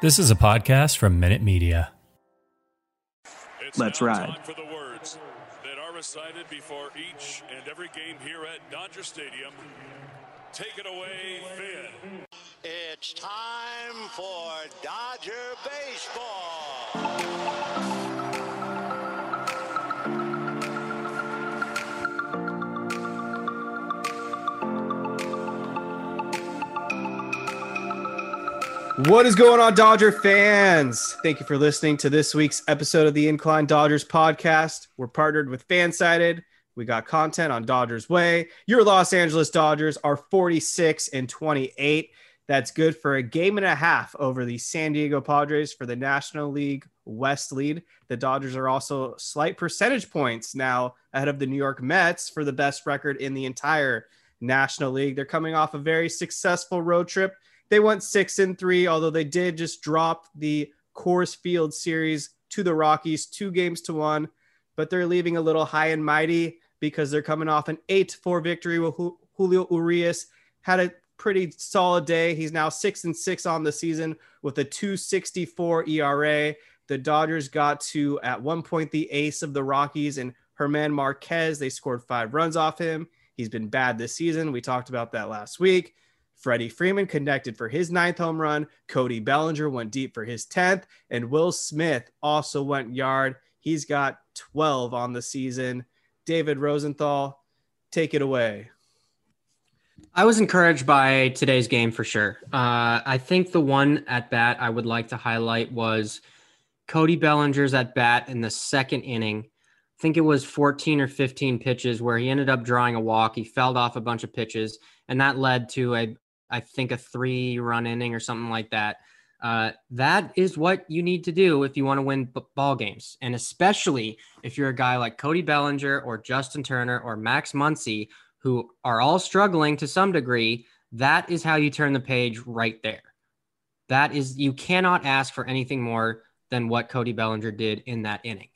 This is a podcast from Minute Media. Let's ride. Time for the words that are recited before each and every game here at Dodger Stadium. Take it away, Finn. It's time for Dodger baseball. What is going on, Dodger fans? Thank you for listening to this week's episode of the Incline Dodgers podcast. We're partnered with Fansided. We got content on Dodgers Way. Your Los Angeles Dodgers are 46-28. That's good for a game and a half over the San Diego Padres for the National League West lead. The Dodgers are also slight percentage points now ahead of the New York Mets for the best record in the entire National League. They're coming off a very successful road trip. They went 6-3, although they did just drop the Coors Field series to the Rockies, 2-1, but they're leaving a little high and mighty because they're coming off an 8-4 victory with Julio Urias. Had a pretty solid day. He's now 6-6 on the season with a 2.64 ERA. The Dodgers got to, at one point, the ace of the Rockies and Germán Marquez. They scored 5 runs off him. He's been bad this season. We talked about that last week. Freddie Freeman connected for his 9th home run. Cody Bellinger went deep for his 10th. And Will Smith also went yard. He's got 12 on the season. David Rosenthal, take it away. I was encouraged by today's game for sure. I think the one at bat I would like to highlight was Cody Bellinger's at bat in the second inning. I think it was 14 or 15 pitches where he ended up drawing a walk. He fouled off a bunch of pitches, and that led to a 3-run inning or something like that. That is what you need to do if you want to win ball games. And especially if you're a guy like Cody Bellinger or Justin Turner or Max Muncy, who are all struggling to some degree, that is how you turn the page right there. That is, you cannot ask for anything more than what Cody Bellinger did in that inning.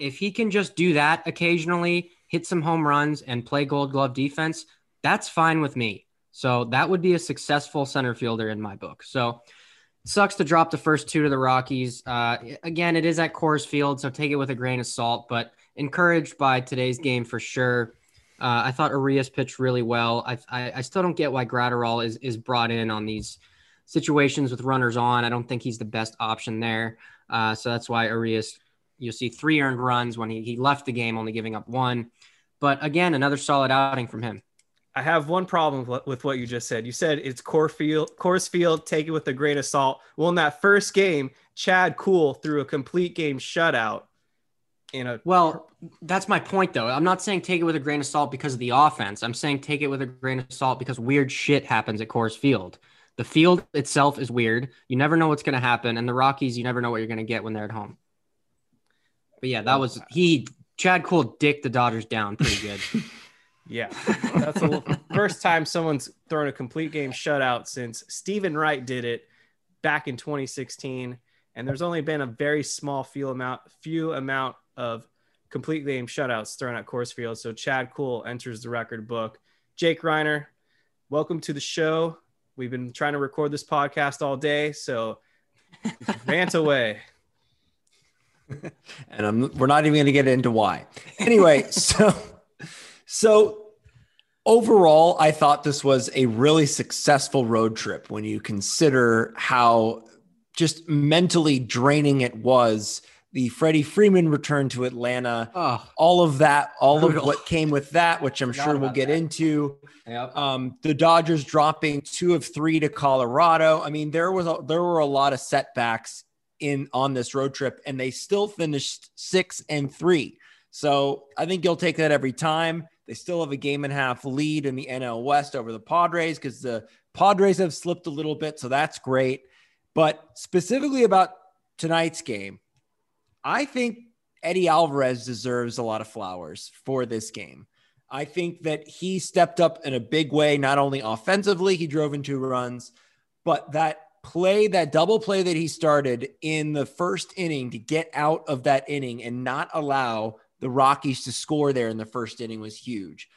If he can just do that occasionally, hit some home runs and play Gold Glove defense, that's fine with me. So that would be a successful center fielder in my book. So it sucks to drop the first 2 to the Rockies. Again, it is at Coors Field, so take it with a grain of salt, but encouraged by today's game for sure. I thought Urias pitched really well. I still don't get why Graterol is brought in on these situations with runners on. I don't think he's the best option there. So that's why Urias, you'll see 3 earned runs when he left the game, only giving up 1. But again, another solid outing from him. I have one problem with what you just said. You said it's Coors Field, take it with a grain of salt. Well, in that first game, Chad Kuhl threw a complete game shutout. Well, that's my point, though. I'm not saying take it with a grain of salt because of the offense. I'm saying take it with a grain of salt because weird shit happens at Coors Field. The field itself is weird. You never know what's going to happen. And the Rockies, you never know what you're going to get when they're at home. But yeah, Chad Kuhl dicked the Dodgers down pretty good. Yeah, that's the first time someone's thrown a complete game shutout since Stephen Wright did it back in 2016, and there's only been a very small few amount of complete game shutouts thrown at Coors Field. So Chad Kuhl enters the record book. Jake Reiner, welcome to the show. We've been trying to record this podcast all day, so rant away. And we're not even going to get into why. Anyway, so Overall, I thought this was a really successful road trip when you consider how just mentally draining it was. The Freddie Freeman return to Atlanta, all of that, brutal. Of what came with that, which I'm sure we'll get into. Yep. The Dodgers dropping 2 of 3 to Colorado. I mean, there were a lot of setbacks on this road trip, and they still finished 6-3. So I think you'll take that every time. They still have a game and a half lead in the NL West over the Padres because the Padres have slipped a little bit, so that's great. But specifically about tonight's game, I think Eddie Alvarez deserves a lot of flowers for this game. I think that he stepped up in a big way, not only offensively, he drove in 2 runs, but that double play that he started in the first inning to get out of that inning and not allow the Rockies to score there in the first inning was huge.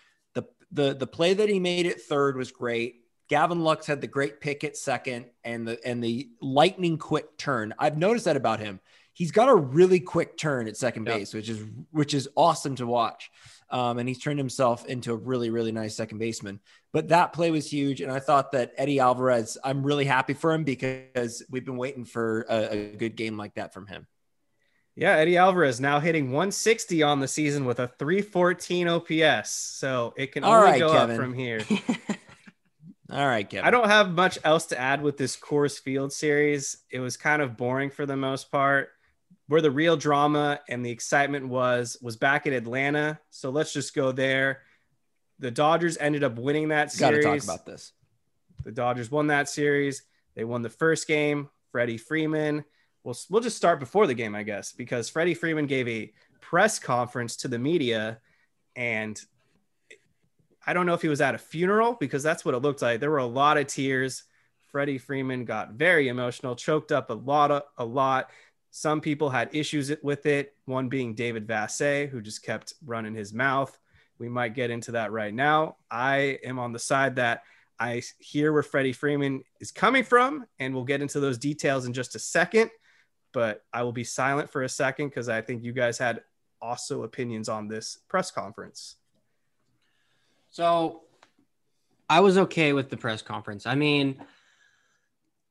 The play that he made at third was great. Gavin Lux had the great pick at second and the lightning quick turn. I've noticed that about him. He's got a really quick turn at second base, which is awesome to watch. And he's turned himself into a really, really nice second baseman. But that play was huge. And I thought that Eddie Alvarez, I'm really happy for him because we've been waiting for a good game like that from him. Yeah, Eddie Alvarez now hitting 160 on the season with a 314 OPS. So it can only go up from here. All right, Kevin. I don't have much else to add with this Coors Field series. It was kind of boring for the most part. Where the real drama and the excitement was back in Atlanta. So let's just go there. The Dodgers ended up winning that series. Got to talk about this. The Dodgers won that series. They won the first game. Freddie Freeman. We'll just start before the game, I guess, because Freddie Freeman gave a press conference to the media, and I don't know if he was at a funeral because that's what it looked like. There were a lot of tears. Freddie Freeman got very emotional, choked up a lot. Some people had issues with it, one being David Vasgersian, who just kept running his mouth. We might get into that right now. I am on the side that I hear where Freddie Freeman is coming from, and we'll get into those details in just a second, but I will be silent for a second because I think you guys had also opinions on this press conference. So I was okay with the press conference. I mean,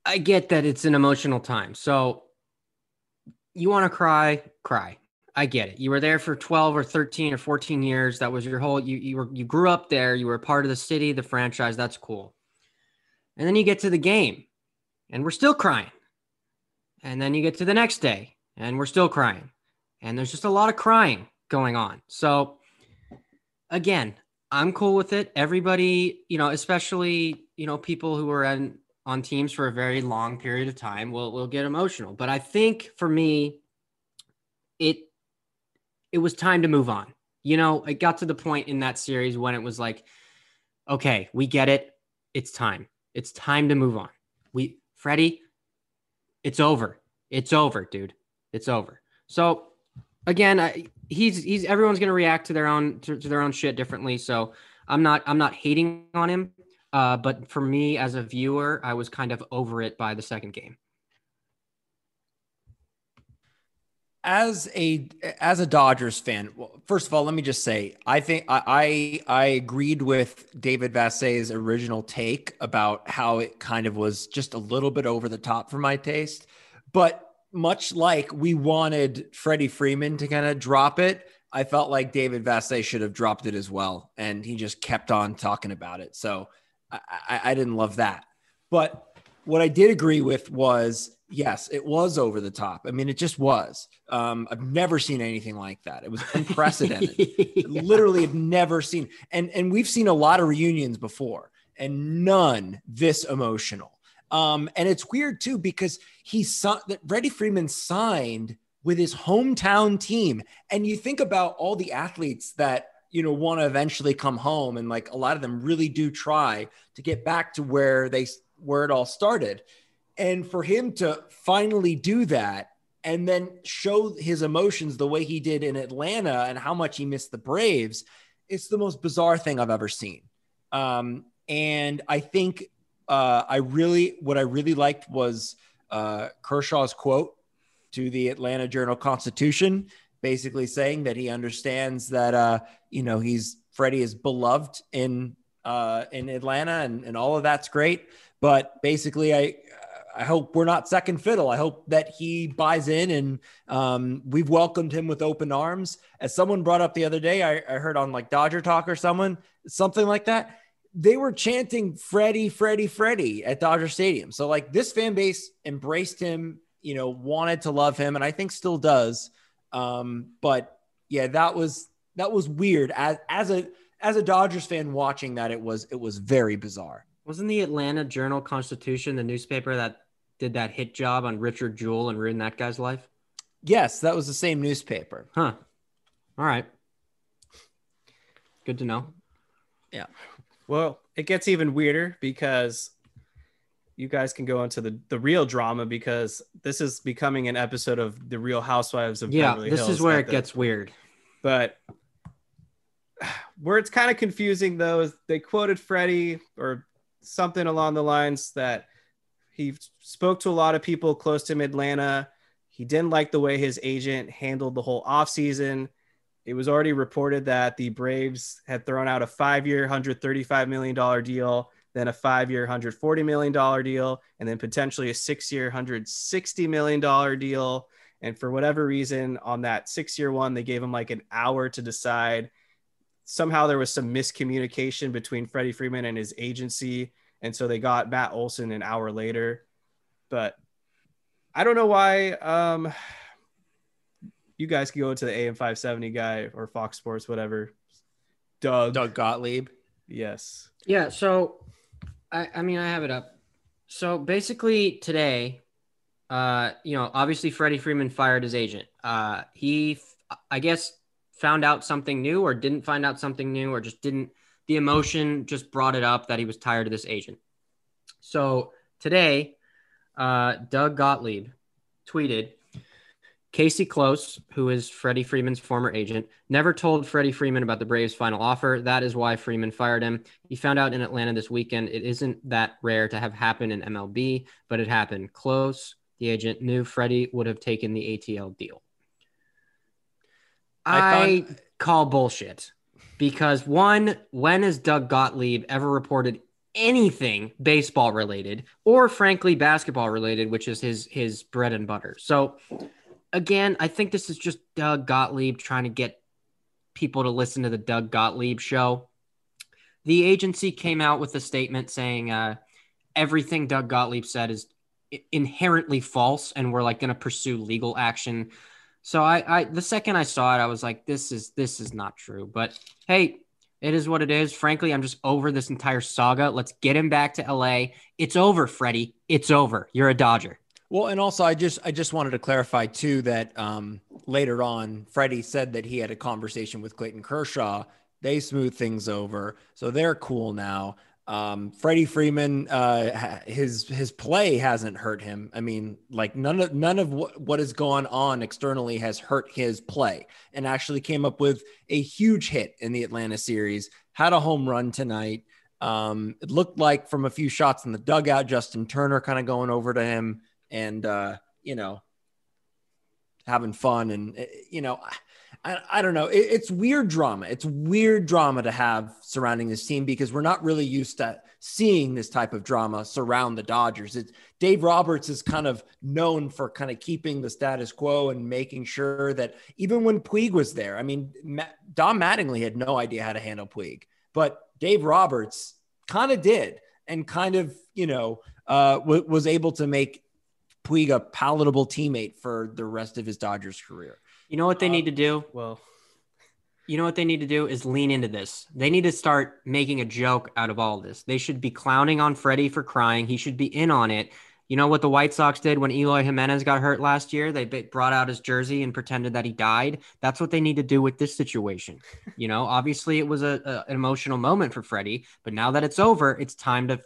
I get that it's an emotional time. So you want to cry, cry. I get it. You were there for 12 or 13 or 14 years. That was your whole, you grew up there. You were a part of the city, the franchise. That's cool. And then you get to the game and we're still crying. And then you get to the next day and we're still crying. And there's just a lot of crying going on. So again, I'm cool with it. Everybody, especially, people who are on teams for a very long period of time will get emotional. But I think for me, it was time to move on. It got to the point in that series when it was like, okay, we get it. It's time. It's time to move on. Freddie, it's over. It's over, dude. It's over. So again, he's everyone's going to react to their own shit differently. So I'm not hating on him. But for me as a viewer, I was kind of over it by the second game. As a Dodgers fan, well, first of all, let me just say, I think I agreed with David Vasgersian's original take about how it kind of was just a little bit over the top for my taste. But much like we wanted Freddie Freeman to kind of drop it, I felt like David Vasgersian should have dropped it as well. And he just kept on talking about it. So I didn't love that. But what I did agree with was, yes, it was over the top. I mean, it just was. I've never seen anything like that. It was unprecedented. Yeah. Literally have never seen. And we've seen a lot of reunions before and none this emotional. And it's weird, too, because Freddie Freeman signed with his hometown team. And you think about all the athletes that want to eventually come home. And like a lot of them really do try to get back to where it all started. And for him to finally do that and then show his emotions the way he did in Atlanta and how much he missed the Braves, it's the most bizarre thing I've ever seen. And I think what I really liked was Kershaw's quote to the Atlanta Journal-Constitution, basically saying that he understands that Freddie is beloved in in Atlanta, and all of that's great. But basically, I hope we're not second fiddle. I hope that he buys in, and we've welcomed him with open arms. As someone brought up the other day, I heard on like Dodger Talk or something like that, they were chanting Freddie, Freddie, Freddie at Dodger Stadium. So like this fan base embraced him, you know, wanted to love him, and I think still does. But yeah, that was weird. As a Dodgers fan watching that, it was very bizarre. Wasn't the Atlanta Journal-Constitution the newspaper that did that hit job on Richard Jewell and ruined that guy's life? Yes, that was the same newspaper. Huh. All right. Good to know. Yeah. Well, it gets even weirder because you guys can go into the real drama, because this is becoming an episode of The Real Housewives of Beverly Hills. Yeah, this is where it gets weird. But where it's kind of confusing, though, is they quoted Freddie or something along the lines that he spoke to a lot of people close to Atlanta. He didn't like the way his agent handled the whole offseason. It was already reported that the Braves had thrown out a 5-year, $135 million deal, then a 5-year, $140 million deal, and then potentially a 6-year, $160 million deal. And for whatever reason, on that 6-year one, they gave him like an hour to decide. Somehow there was some miscommunication between Freddie Freeman and his agency, and so they got Matt Olson an hour later. But I don't know why. You guys can go to the AM 570 guy or Fox Sports, whatever. Doug Gottlieb. Yes. Yeah. So I mean, I have it up. So basically today, you know, obviously Freddie Freeman fired his agent. He, I guess, found out something new, or didn't find out something new, or just didn't, the emotion just brought it up that he was tired of this agent. So today, Doug Gottlieb tweeted, Casey Close, who is Freddie Freeman's former agent, never told Freddie Freeman about the Braves' final offer. That is why Freeman fired him. He found out in Atlanta this weekend. It isn't that rare to have happen in MLB, but it happened. Close, the agent, knew Freddie would have taken the ATL deal. I call bullshit, because one, when has Doug Gottlieb ever reported anything baseball related, or frankly basketball related, which is his bread and butter? So again, I think this is just Doug Gottlieb trying to get people to listen to the Doug Gottlieb show. The agency came out with a statement saying everything Doug Gottlieb said is inherently false, and we're like going to pursue legal action. So I the second I saw it, I was like, this is not true. But hey, it is what it is. Frankly, I'm just over this entire saga. Let's get him back to LA. It's over, Freddie. It's over. You're a Dodger. Well, and also I just wanted to clarify too that later on, Freddie said that he had a conversation with Clayton Kershaw. They smoothed things over, so they're cool now. Freddie Freeman, his play hasn't hurt him. I mean, like none of what has gone on externally has hurt his play, and actually came up with a huge hit in the Atlanta series, had a home run tonight. It looked like from a few shots in the dugout, Justin Turner kind of going over to him and, you know, having fun. And, you know, I don't know. It's weird drama. It's weird drama to have surrounding this team, because we're not really used to seeing this type of drama surround the Dodgers. Dave Roberts is kind of known for kind of keeping the status quo and making sure that even when Puig was there, I mean, Don Mattingly had no idea how to handle Puig, but Dave Roberts kind of did, and kind of, you know, was able to make Puig a palatable teammate for the rest of his Dodgers career. You know what they need to do? Well, you know what they need to do is lean into this. They need to start making a joke out of all this. They should be clowning on Freddie for crying. He should be in on it. You know what the White Sox did when Eloy Jimenez got hurt last year? They brought out his jersey and pretended that he died. That's what they need to do with this situation. You know, obviously it was an emotional moment for Freddie, but now that it's over, it's time to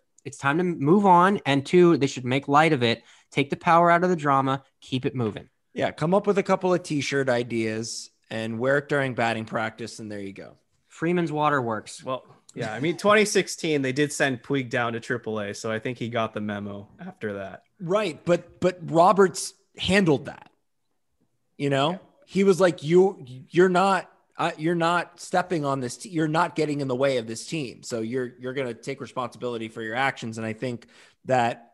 move on. And two, they should make light of it. Take the power out of the drama. Keep it moving. Yeah, come up with a couple of T-shirt ideas and wear it during batting practice, and there you go. Freeman's water works. Well, yeah, I mean, 2016, they did send Puig down to AAA, so I think he got the memo after that. Right, but Roberts handled that. You know, he was like, you're not You're not stepping on this. You're not getting in the way of this team. So you're going to take responsibility for your actions. And I think that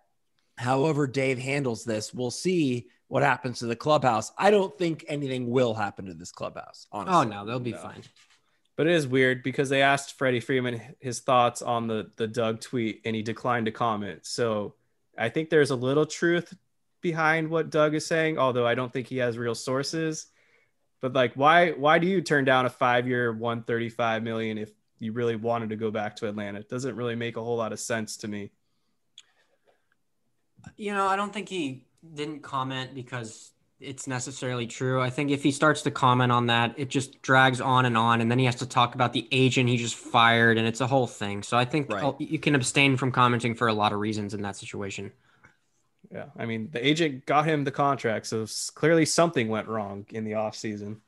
however Dave handles this, we'll see what happens to the clubhouse. I don't think anything will happen to this clubhouse, honestly. Oh, no, they'll be fine. But it is weird because they asked Freddie Freeman his thoughts on the Doug tweet, and he declined to comment. So I think there's a little truth behind what Doug is saying, although I don't think he has real sources. But like, why do you turn down a 5-year $135 million if you really wanted to go back to Atlanta? It doesn't really make a whole lot of sense to me. You know, I don't think he didn't comment because it's necessarily true. I think if he starts to comment on that, it just drags on. And then he has to talk about the agent he just fired, and it's a whole thing. So I think you can abstain from commenting for a lot of reasons in that situation. Yeah. I mean, the agent got him the contract. So clearly something went wrong in the off season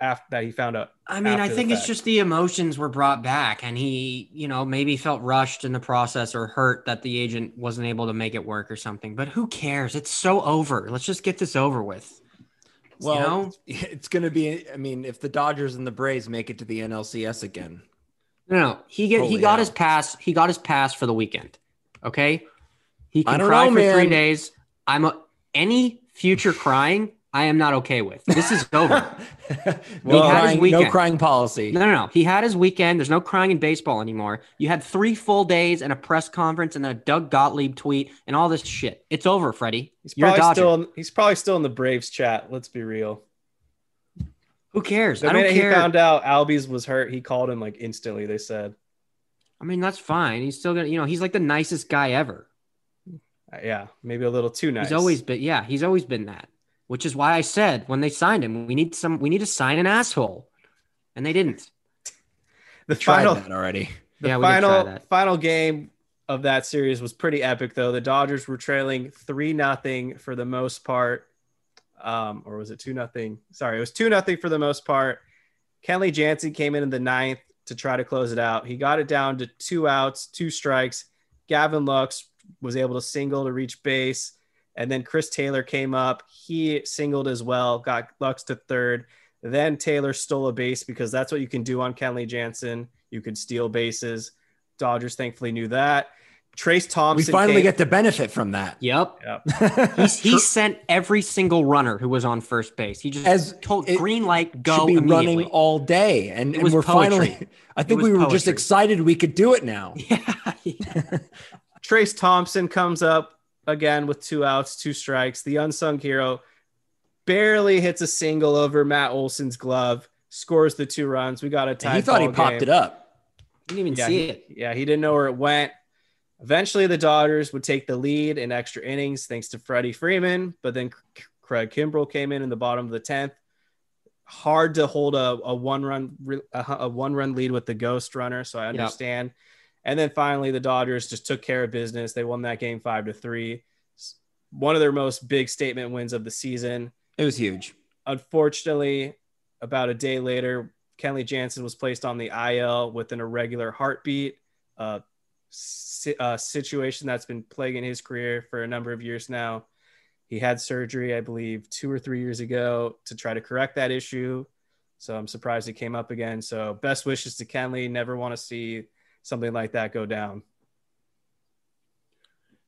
after that he found out. I mean, I think it's just the emotions were brought back, and he, you know, maybe felt rushed in the process or hurt that the agent wasn't able to make it work or something, but who cares? It's so over. Let's just get this over with. Well, you know? It's going to be, I mean, if the Dodgers and the Braves make it to the NLCS again. No, he got his pass. He got his pass for the weekend. Okay. He can cry for 3 days. Any future crying, I am not okay with. This is over. Well, no crying policy. No. He had his weekend. There's no crying in baseball anymore. You had 3 full days and a press conference and a Doug Gottlieb tweet and all this shit. It's over, Freddie. He's probably still in the Braves chat. Let's be real. Who cares? The minute he found out Albies was hurt, he called him like instantly, they said. I mean, that's fine. He's still going to, you know, he's like the nicest guy ever. Yeah, maybe a little too nice. He's always been that, which is why I said when they signed him, we need to sign an asshole, and they didn't. The final game of that series was pretty epic, though. The Dodgers were trailing 3-0 for the most part, or was it 2-0? Sorry, it was 2-0 for the most part. Kenley Jansen came in the 9th to try to close it out. He got it down to 2 outs, 2 strikes. Gavin Lux was able to single to reach base. And then Chris Taylor came up. He singled as well, got Lux to 3rd. Then Taylor stole a base because that's what you can do on Kenley Jansen. You could steal bases. Dodgers thankfully knew that. Trace Thompson. We finally get to benefit from that. Yep. He sent every single runner who was on first base. He just told green light, go immediately. Should be running all day. And we're finally, I think we were just excited we could do it now. Yeah. Trace Thompson comes up again with 2 outs, 2 strikes. The unsung hero barely hits a single over Matt Olson's glove, scores the 2 runs. We got a tie. He thought he popped it up. Didn't even see it. Yeah, he didn't know where it went. Eventually, the Dodgers would take the lead in extra innings thanks to Freddie Freeman. But then Craig Kimbrel came in the bottom of the 10th. Hard to hold a one run lead with the ghost runner. So I understand. Yep. And then finally, the Dodgers just took care of business. They won that game 5-3. One of their most big statement wins of the season. It was huge. Unfortunately, about a day later, Kenley Jansen was placed on the IL with an irregular heartbeat, a situation that's been plaguing his career for a number of years now. He had surgery, I believe, 2 or 3 years ago to try to correct that issue. So I'm surprised he came up again. So best wishes to Kenley. Never want to see something like that go down.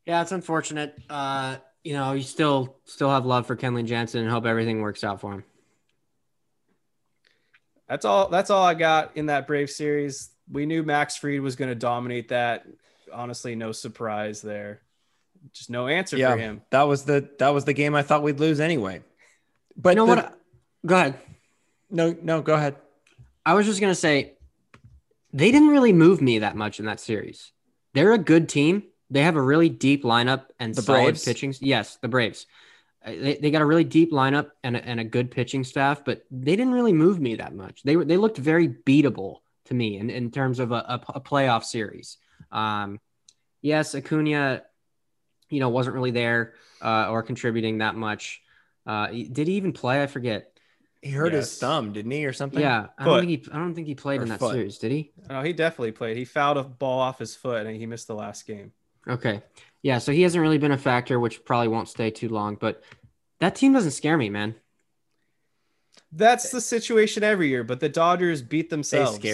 Yeah, it's unfortunate. You know, you still have love for Kenley Jansen and hope everything works out for him. That's all I got in that Brave series. We knew Max Fried was going to dominate that. Honestly, no surprise there. Just no answer for him. That was the game I thought we'd lose anyway. But you know what? Go ahead. No, go ahead. I was just going to say, they didn't really move me that much in that series. They're a good team. They have a really deep lineup and solid pitching. Yes, the Braves. They got a really deep lineup and a good pitching staff, but they didn't really move me that much. They looked very beatable to me in terms of a playoff series. Yes, Acuna, you know, wasn't really there or contributing that much. Did he even play? I forget. He hurt his thumb, didn't he, or something? Yeah, I don't think he played in that series, did he? No, he definitely played. He fouled a ball off his foot, and he missed the last game. Okay, yeah, so he hasn't really been a factor, which probably won't stay too long. But that team doesn't scare me, man. That's the situation every year, but the Dodgers beat themselves. They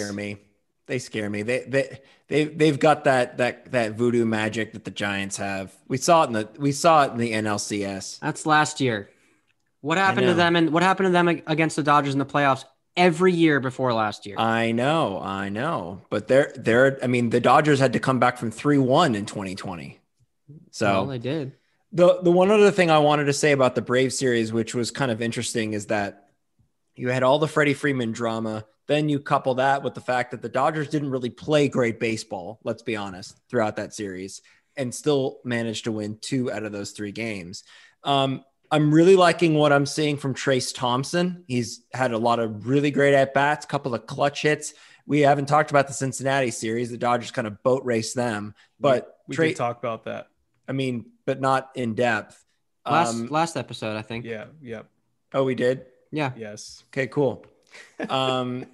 scare me. They've got that voodoo magic that the Giants have. We saw it in the NLCS. That's last year. What happened to them? And what happened to them against the Dodgers in the playoffs every year before last year? I know. But the Dodgers had to come back from 3-1 in 2020. So well, they did. The one other thing I wanted to say about the Braves series, which was kind of interesting, is that you had all the Freddie Freeman drama. Then you couple that with the fact that the Dodgers didn't really play great baseball, let's be honest, throughout that series, and still managed to win 2 out of those 3 games. I'm really liking what I'm seeing from Trace Thompson. He's had a lot of really great at-bats, a couple of clutch hits. We haven't talked about the Cincinnati series. The Dodgers kind of boat raced them. But we did talk about that. I mean, but not in depth. Last episode, I think. Yeah. Oh, we did? Yeah. Yes. Okay, cool. But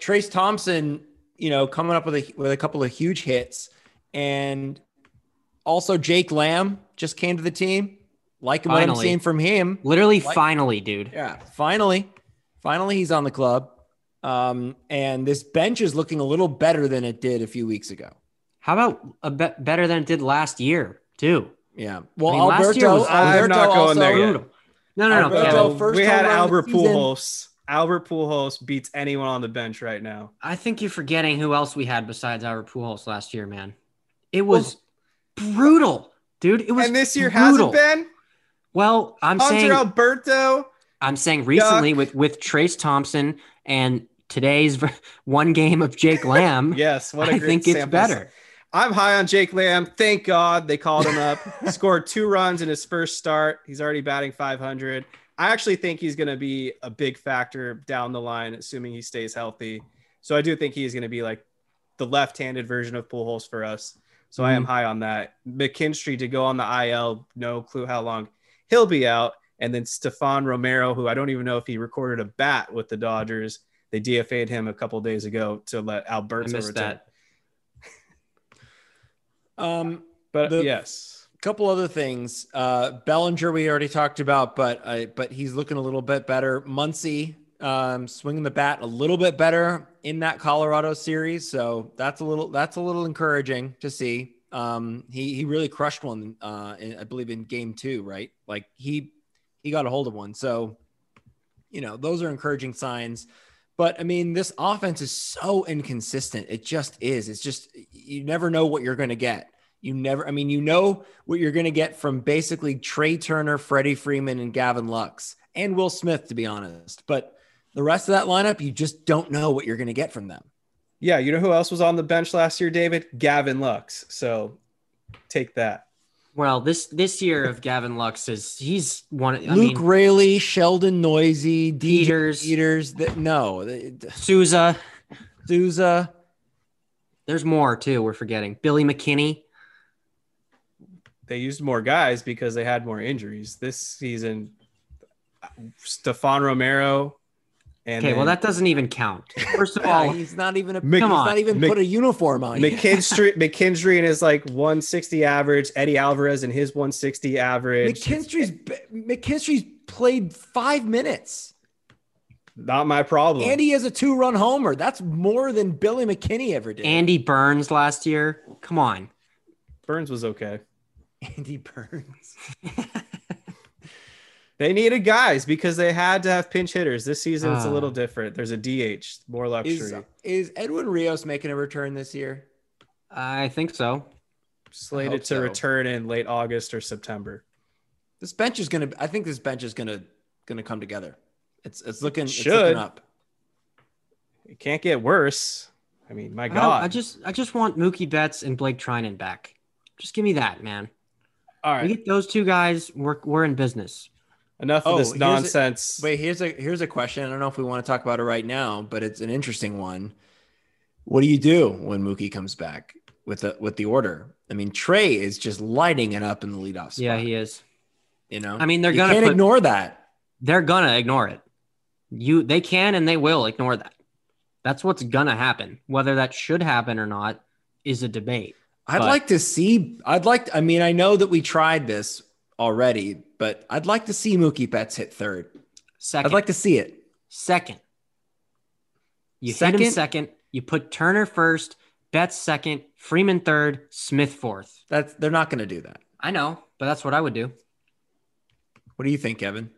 Trace Thompson, coming up with a couple of huge hits. And also Jake Lamb just came to the team. Like what I'm seeing from him. Finally, dude. Yeah, finally, he's on the club. And this bench is looking a little better than it did a few weeks ago. How about better than it did last year, too? Yeah. Well, last year I'm not going also there yet. No. Alberto, first we had Albert Pujols. Albert Pujols beats anyone on the bench right now. I think you're forgetting who else we had besides Albert Pujols last year, man. It was brutal, dude. It was. And this year hasn't been. Well, I'm saying recently with Trace Thompson and today's one game of Jake Lamb. Yes, what a great think sample. It's better. I'm high on Jake Lamb. Thank God they called him up. Scored 2 runs in his first start. He's already batting .500. I actually think he's going to be a big factor down the line, assuming he stays healthy. So I do think he's going to be like the left-handed version of Pujols for us. So I am high on that. McKinstry to go on the IL. No clue how long he'll be out. And then Stefan Romero, who I don't even know if he recorded a bat with the Dodgers. They DFA'd him a couple days ago to let Alberto return. That. Yes, a couple other things. Bellinger, we already talked about, but he's looking a little bit better. Muncy swinging the bat a little bit better in that Colorado series, so that's a little encouraging to see. He really crushed one, I believe in game 2, right? Like he got a hold of one. So, those are encouraging signs, but I mean, this offense is so inconsistent. It just is. It's just, you never know what you're going to get. You know what you're going to get from basically Trea Turner, Freddie Freeman, and Gavin Lux and Will Smith, to be honest, but the rest of that lineup, you just don't know what you're going to get from them. Yeah, you know who else was on the bench last year, David? Gavin Lux. So take that. Well, this year of Gavin Lux is he's one. Luke Raley, Sheldon Noisy, Peters. Souza. There's more too. We're forgetting Billy McKinney. They used more guys because they had more injuries this season. Stefan Romero. Okay, well, that doesn't even count. First of all, he's not even put a uniform on. McKinstry and his like 160 average. Eddie Alvarez and his 160 average. McKinstry's played 5 minutes. Not my problem. And he has a 2-run homer. That's more than Billy McKinney ever did. Andy Burns last year. Come on. Burns was okay. Andy Burns. They needed guys because they had to have pinch hitters. This season, it's a little different. There's a DH, more luxury. Is Edwin Rios making a return this year? I think so. Slated to return in late August or September. This bench is gonna come together. It's looking up. It can't get worse. I mean, my God. I just want Mookie Betts and Blake Treinen back. Just give me that, man. All right, we get those 2 guys. We're in business. Enough of this nonsense. Here's a question. I don't know if we want to talk about it right now, but it's an interesting one. What do you do when Mookie comes back with the order? I mean, Trea is just lighting it up in the leadoff spot. Yeah, he is. I mean, they're gonna ignore that. They're gonna ignore it. They can and they will ignore that. That's what's gonna happen. Whether that should happen or not is a debate. I mean, I know that we tried this already, but I'd like to see Mookie Betts hit third. Second. I'd like to see it. Second. You hit him second. You put Turner first, Betts second, Freeman third, Smith fourth. They're not going to do that. I know, but that's what I would do. What do you think, Evan?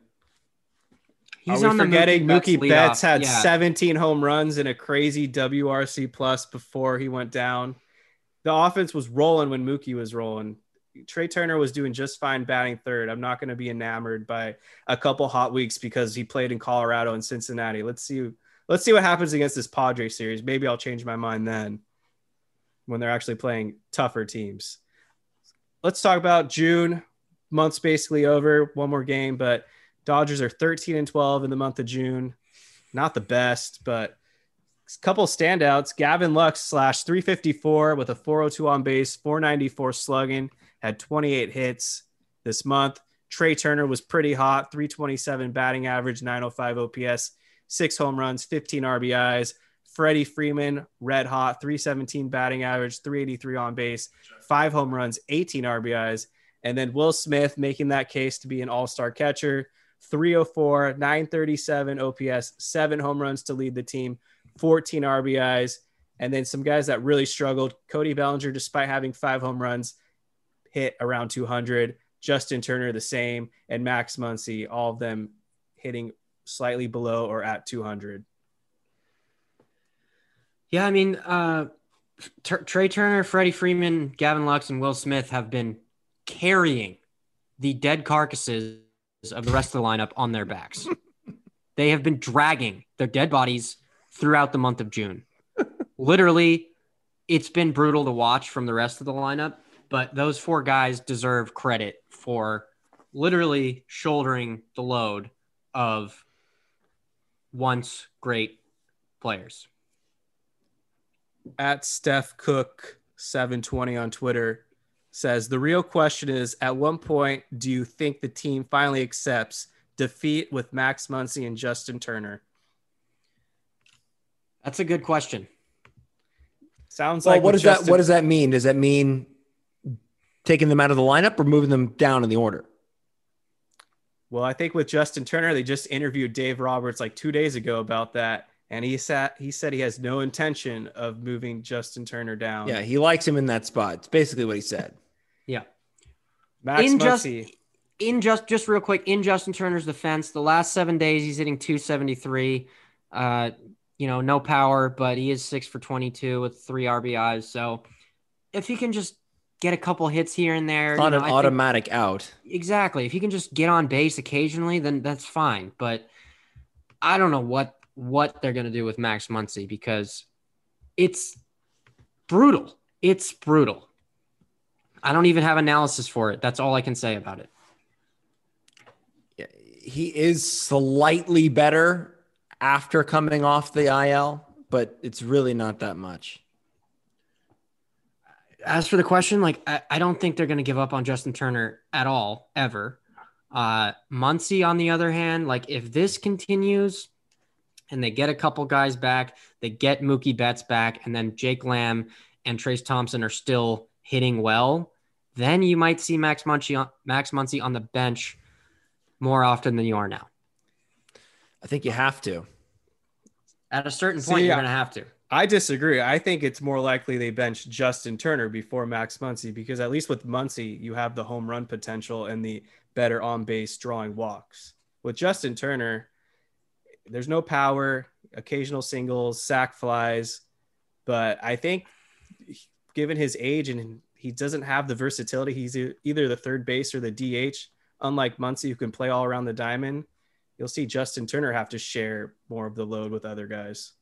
He's on the forgetting Mookie Betts had 17 home runs and a crazy WRC plus before he went down. The offense was rolling when Mookie was rolling. Trea Turner was doing just fine batting third. I'm not going to be enamored by a couple hot weeks because he played in Colorado and Cincinnati. Let's see what happens against this Padres series. Maybe I'll change my mind then when they're actually playing tougher teams. Let's talk about June. Month's basically over. One more game, but Dodgers are 13-12 in the month of June. Not the best, but a couple standouts. Gavin Lux / .354 with a .402 on base, .494 slugging, had 28 hits this month. Trea Turner was pretty hot, .327 batting average, .905 OPS, 6 home runs, 15 RBIs. Freddie Freeman, red hot, .317 batting average, .383 on base, 5 home runs, 18 RBIs. And then Will Smith making that case to be an all-star catcher. .304, .937 OPS, 7 home runs to lead the team, 14 RBIs. And then some guys that really struggled. Cody Bellinger, despite having 5 home runs, hit around 200. Justin Turner, the same. And Max Muncy, all of them hitting slightly below or at 200. Yeah, I mean, Trea Turner, Freddie Freeman, Gavin Lux, and Will Smith have been carrying the dead carcasses of the rest of the lineup on their backs. They have been dragging their dead bodies throughout the month of June. Literally, it's been brutal to watch from the rest of the lineup, but those 4 guys deserve credit for literally shouldering the load of once great players. At Steph Cook 720 on Twitter says, the real question is, at one point, do you think the team finally accepts defeat with Max Muncy and Justin Turner? That's a good question. Sounds like what does that mean? Does that mean taking them out of the lineup or moving them down in the order? Well, I think with Justin Turner, they just interviewed Dave Roberts like 2 days ago about that. And he said he has no intention of moving Justin Turner down. Yeah, he likes him in that spot. It's basically what he said. Yeah. Max Muncy. Just real quick, in Justin Turner's defense, the last 7 days he's hitting .273. No power, but he is 6 for 22 with 3 RBIs. So if he can just get a couple hits here and there. It's not an automatic out. Exactly. If he can just get on base occasionally, then that's fine. But I don't know what they're going to do with Max Muncy because it's brutal. It's brutal. I don't even have analysis for it. That's all I can say about it. He is slightly better after coming off the IL, but it's really not that much. As for the question, I don't think they're going to give up on Justin Turner at all, ever. Muncy, on the other hand, if this continues and they get a couple guys back, they get Mookie Betts back, and then Jake Lamb and Trace Thompson are still hitting well, then you might see Max Muncy on the bench more often than you are now. I think you have to. At a certain point, you're going to have to. I disagree. I think it's more likely they bench Justin Turner before Max Muncy because at least with Muncy, you have the home run potential and the better on-base drawing walks. With Justin Turner, there's no power, occasional singles, sack flies. But I think given his age and he doesn't have the versatility, he's either the third base or the DH. Unlike Muncy, who can play all around the diamond, you'll see Justin Turner have to share more of the load with other guys.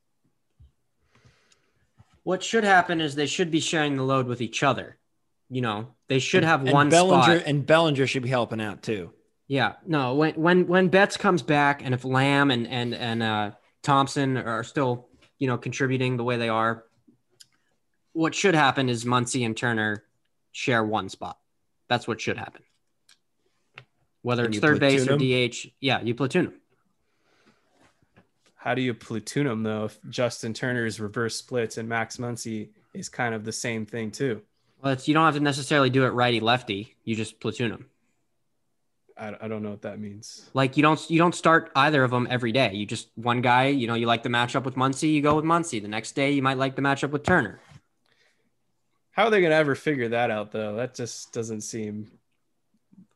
What should happen is they should be sharing the load with each other. They should have one spot. And Bellinger should be helping out too. Yeah, no, when Betts comes back and if Lamb and Thompson are still, contributing the way they are, what should happen is Muncy and Turner share one spot. That's what should happen. Whether it's third base or DH, yeah, you platoon them. How do you platoon them, though, if Justin Turner is reverse splits and Max Muncy is kind of the same thing, too? Well, you don't have to necessarily do it righty-lefty. You just platoon them. I don't know what that means. Like you don't start either of them every day. You just one guy, you know, you like the matchup with Muncy, you go with Muncy. The next day you might like the matchup with Turner. How are they going to ever figure that out though? That just doesn't seem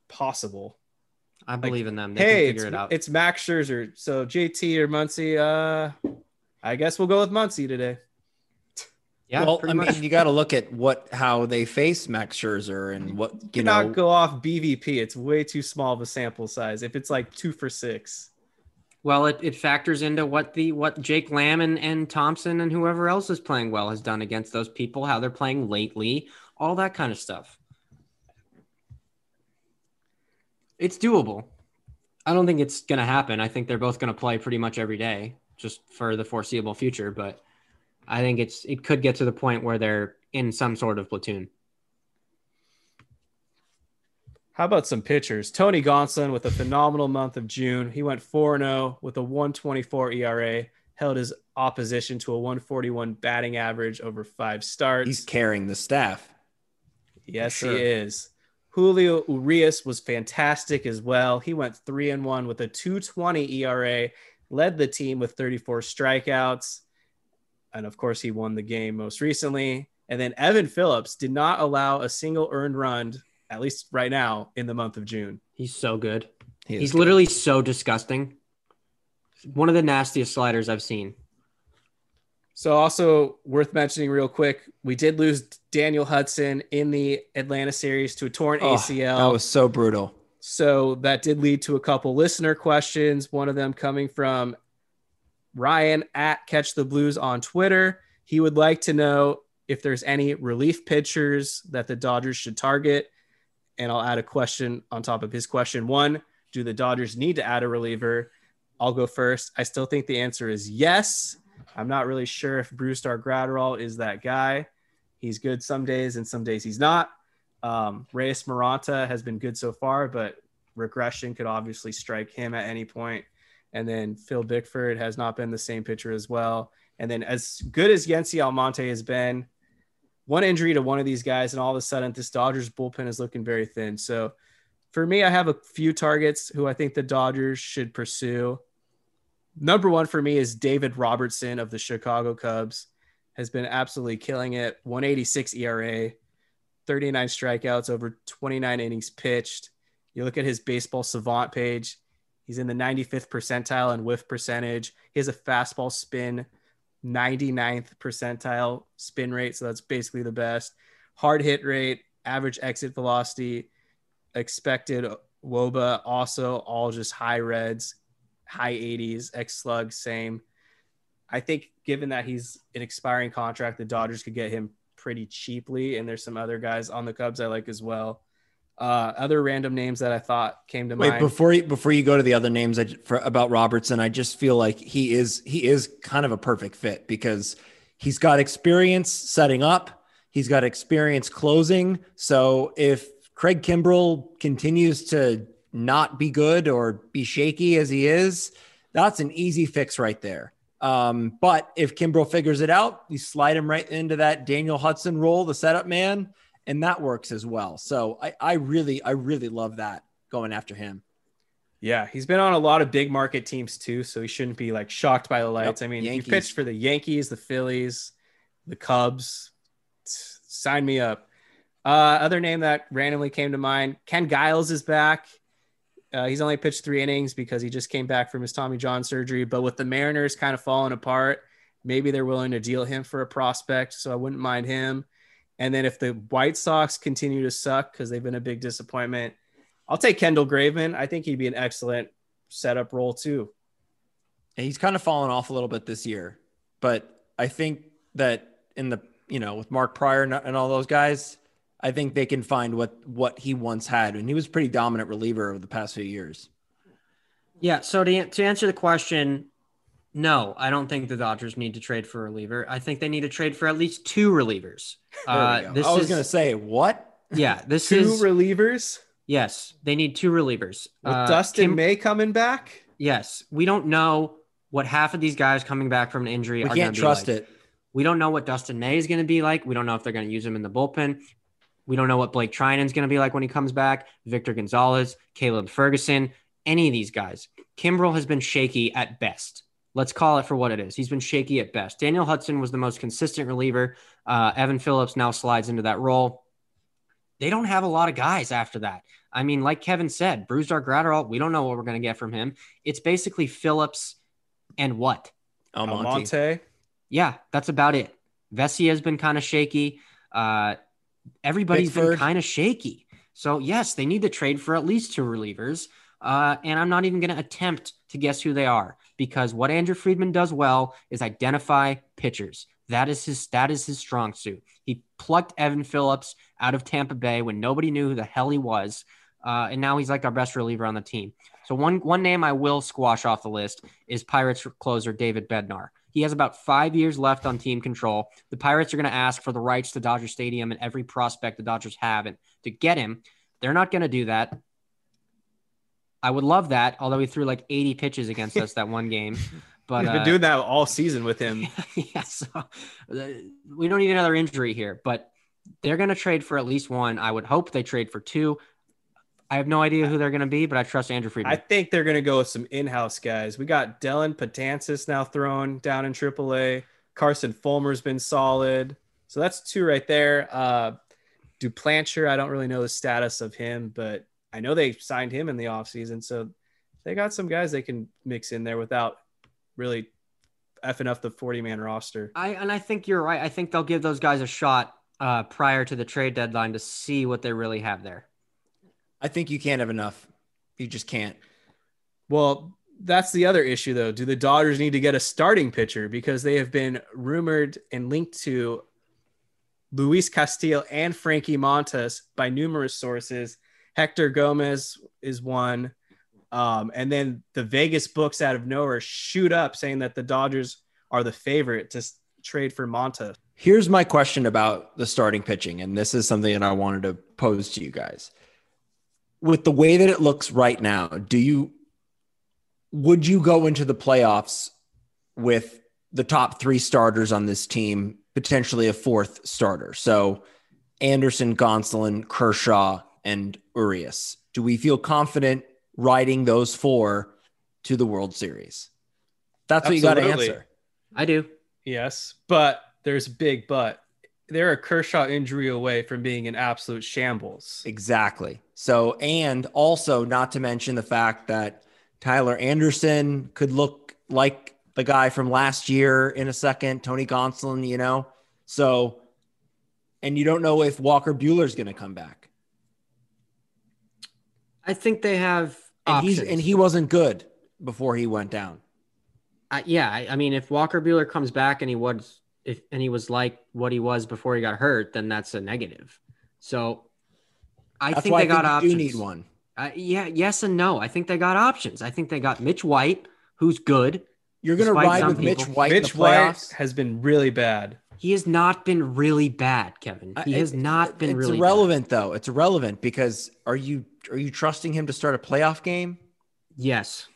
possible. I believe in them. They can figure it out. It's Max Scherzer. So JT or Muncy, I guess we'll go with Muncy today. Yeah, well, I mean, you got to look at how they face Max Scherzer and what you know. Not go off BVP. It's way too small of a sample size. If it's like 2 for 6, well, it factors into what Jake Lamb and Thompson and whoever else is playing well has done against those people, how they're playing lately, all that kind of stuff. It's doable. I don't think it's going to happen. I think they're both going to play pretty much every day, just for the foreseeable future, but. I think it could get to the point where they're in some sort of platoon. How about some pitchers? Tony Gonsolin with a phenomenal month of June. He went 4-0 with a 1.24 ERA, held his opposition to a 141 batting average over 5 starts. He's carrying the staff. Yes, sure. He is. Julio Urias was fantastic as well. He went 3-1 with a 2.20 ERA, led the team with 34 strikeouts. And of course, he won the game most recently. And then Evan Phillips did not allow a single earned run, at least right now, in the month of June. He's so good. He's good. Literally so disgusting. One of the nastiest sliders I've seen. So also worth mentioning real quick, we did lose Daniel Hudson in the Atlanta series to a torn ACL. That was so brutal. So that did lead to a couple listener questions, one of them coming from Ryan at Catch the Blues on Twitter. He would like to know if there's any relief pitchers that the Dodgers should target. And I'll add a question on top of his question. One, do the Dodgers need to add a reliever? I'll go first. I still think the answer is yes. I'm not really sure if Brusdar Graterol is that guy. He's good some days and some days he's not. Reyes Maranta has been good so far, but regression could obviously strike him at any point. And then Phil Bickford has not been the same pitcher as well. And then as good as Yancy Almonte has been, one injury to one of these guys, and all of a sudden this Dodgers bullpen is looking very thin. So for me, I have a few targets who I think the Dodgers should pursue. Number one for me is David Robertson of the Chicago Cubs. Has been absolutely killing it. 1.86 ERA, 39 strikeouts over 29 innings pitched. You look at his Baseball Savant page. He's in the 95th percentile in whiff percentage. He has a fastball spin, 99th percentile spin rate. So that's basically the best. Hard hit rate, average exit velocity, expected WOBA, also all just high reds, high 80s, X slug, same. I think given that he's an expiring contract, the Dodgers could get him pretty cheaply. And there's some other guys on the Cubs I like as well. Other random names that I thought came to mind. Before you go to the other names about Robertson, I just feel like he is kind of a perfect fit because he's got experience setting up. He's got experience closing. So if Craig Kimbrel continues to not be good or be shaky as he is, that's an easy fix right there. But if Kimbrel figures it out, you slide him right into that Daniel Hudson role, the setup man. And that works as well. So I really love that going after him. Yeah, he's been on a lot of big market teams too, so he shouldn't be like shocked by the lights. Yep. I mean, he pitched for the Yankees, the Phillies, the Cubs. Sign me up. Other name that randomly came to mind, Ken Giles is back. He's only pitched 3 innings because he just came back from his Tommy John surgery. But with the Mariners kind of falling apart, maybe they're willing to deal him for a prospect, so I wouldn't mind him. And then if the White Sox continue to suck because they've been a big disappointment, I'll take Kendall Graveman. I think he'd be an excellent setup role too. And he's kind of fallen off a little bit this year, but I think that with Mark Prior and all those guys, I think they can find what he once had. And he was a pretty dominant reliever over the past few years. Yeah. So to answer the question, no, I don't think the Dodgers need to trade for a reliever. I think they need to trade for at least 2 relievers. I was going to say, what? Yeah, this 2 is... 2 relievers? Yes, they need 2 relievers. With Dustin May coming back? Yes. We don't know what half of these guys coming back from an injury are going to be like. We can't trust it. We don't know what Dustin May is going to be like. We don't know if they're going to use him in the bullpen. We don't know what Blake Treinen's going to be like when he comes back. Victor Gonzalez, Caleb Ferguson, any of these guys. Kimbrel has been shaky at best. Let's call it for what it is. He's been shaky at best. Daniel Hudson was the most consistent reliever. Evan Phillips now slides into that role. They don't have a lot of guys after that. I mean, like Kevin said, Brusdar Graterol, we don't know what we're going to get from him. It's basically Phillips and what? Almonte. Yeah, that's about it. Vessia has been kind of shaky. Everybody's been kind of shaky. So, yes, they need to trade for at least two relievers. And I'm not even going to attempt to guess who they are, because what Andrew Friedman does well is identify pitchers. That is his strong suit. He plucked Evan Phillips out of Tampa Bay when nobody knew who the hell he was. And now he's like our best reliever on the team. So one name I will squash off the list is Pirates closer David Bednar. He has about 5 years left on team control. The Pirates are going to ask for the rights to Dodger Stadium and every prospect the Dodgers have and to get him. They're not going to do that. I would love that, although he threw like 80 pitches against us that one game. But we've been doing that all season with him. Yeah, so we don't need another injury here, but they're going to trade for at least one. I would hope they trade for two. I have no idea who they're going to be, but I trust Andrew Friedman. I think they're going to go with some in-house guys. We got Dellin Patansis now thrown down in AAA. Carson Fulmer's been solid. So that's two right there. Duplancher, I don't really know the status of him, but I know they signed him in the offseason. So they got some guys they can mix in there without really effing up the 40-man roster. I think you're right. I think they'll give those guys a shot prior to the trade deadline to see what they really have there. I think you can't have enough. You just can't. Well, that's the other issue, though. Do the Dodgers need to get a starting pitcher? Because they have been rumored and linked to Luis Castillo and Frankie Montas by numerous sources. Hector Gomez is one. And then the Vegas books out of nowhere shoot up saying that the Dodgers are the favorite to trade for Montas. Here's my question about the starting pitching, and this is something that I wanted to pose to you guys. With the way that it looks right now, would you go into the playoffs with the top three starters on this team, potentially a fourth starter? So Anderson, Gonsolin, Kershaw, and Urias. Do we feel confident riding those four to the World Series? That's absolutely what you got to answer. I do. Yes, but there's a big but. They're a Kershaw injury away from being an absolute shambles. Exactly. So, and also not to mention the fact that Tyler Anderson could look like the guy from last year in a second, Tony Gonsolin, you know? So, and you don't know if Walker Buehler is going to come back. I think they have options. And he wasn't good before he went down. I mean, if Walker Buehler comes back and he was like what he was before he got hurt, then that's a negative. So I think they got options. You do need one. Yes and no. I think they got options. I think they got Mitch White, who's good. You're going to ride with Mitch White. Mitch White has been really bad. He has not been really bad, Kevin. He has not been really bad. It's irrelevant, though. It's irrelevant because are you trusting him to start a playoff game? Yes.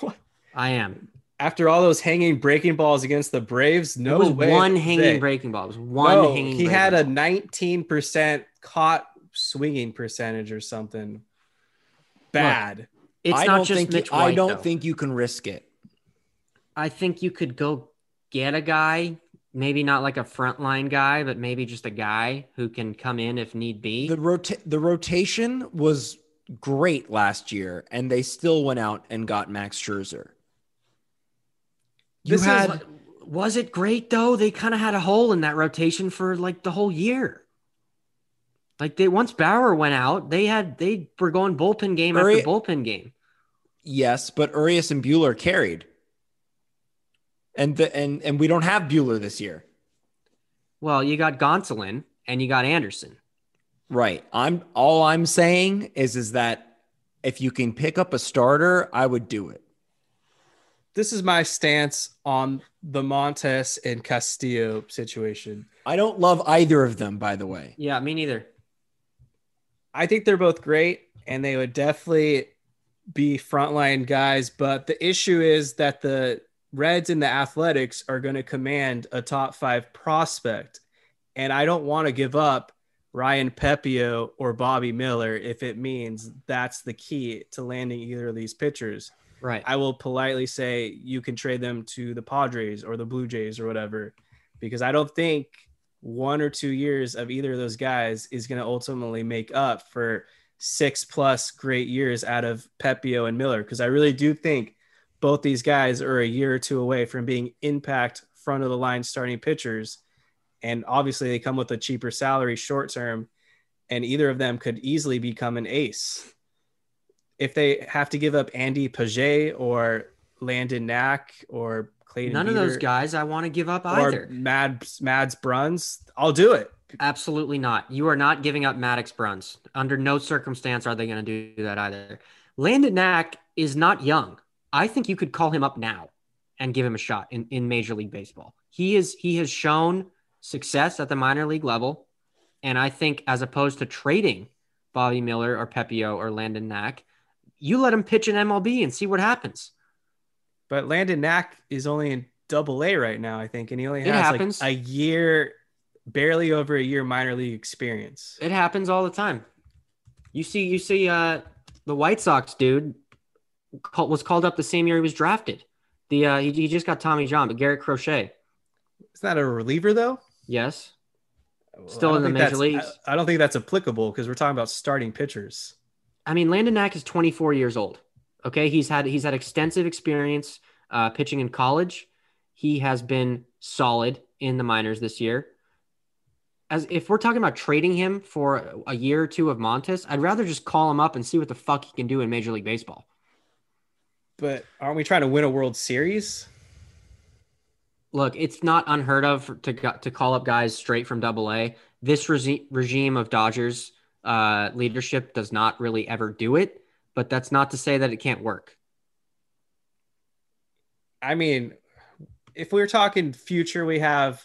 What? I am. After all those hanging breaking balls against the Braves, no way. It was way one hanging breaking ball. It was one hanging breaking ball. He had a 19% caught swinging percentage or something. Bad. Look, I don't think you can risk it. I think you could go get a guy, maybe not like a frontline guy, but maybe just a guy who can come in if need be. The rotation was great last year, and they still went out and got Max Scherzer. Was it great though? They kind of had a hole in that rotation for like the whole year. Like once Bauer went out, they were going bullpen game after bullpen game. Yes, but Urias and Buehler carried. And we don't have Buehler this year. Well, you got Gonsolin and you got Anderson. Right. All I'm saying is that if you can pick up a starter, I would do it. This is my stance on the Montes and Castillo situation. I don't love either of them, by the way. Yeah, me neither. I think they're both great, and they would definitely be frontline guys. But the issue is that the Reds and the Athletics are going to command a top 5 prospect. And I don't want to give up Ryan Pepio or Bobby Miller if it means that's the key to landing either of these pitchers. Right. I will politely say you can trade them to the Padres or the Blue Jays or whatever, because I don't think 1 or 2 years of either of those guys is going to ultimately make up for 6+ great years out of Pepio and Miller, because I really do think both these guys are a year or two away from being impact front of the line starting pitchers. And obviously they come with a cheaper salary short term, and either of them could easily become an ace. If they have to give up Andy Paget or Landon Knack or Clayton, none Beater, of those guys I want to give up either. Or Mads Bruns, I'll do it. Absolutely not. You are not giving up Maddox Bruns. Under no circumstance are they going to do that either. Landon Knack is not young. I think you could call him up now and give him a shot in Major League Baseball. He has shown success at the minor league level. And I think as opposed to trading Bobby Miller or Pepio or Landon Knack, you let him pitch in MLB and see what happens. But Landon Knack is only in Double-A right now, I think. And he only has like a year, barely over a year minor league experience. It happens all the time. You see, the White Sox dude was called up the same year he was drafted. He just got Tommy John, but Garrett Crochet. Is that a reliever though? Yes. Still in the major leagues. I don't think that's applicable because we're talking about starting pitchers. I mean, Landon Knack is 24 years old. Okay. He's had extensive experience pitching in college. He has been solid in the minors this year. As if we're talking about trading him for a year or two of Montes, I'd rather just call him up and see what the fuck he can do in Major League Baseball. But aren't we trying to win a World Series? Look, it's not unheard of to call up guys straight from Double-A. This regime of Dodgers leadership does not really ever do it, but that's not to say that it can't work. I mean, if we were talking future, we have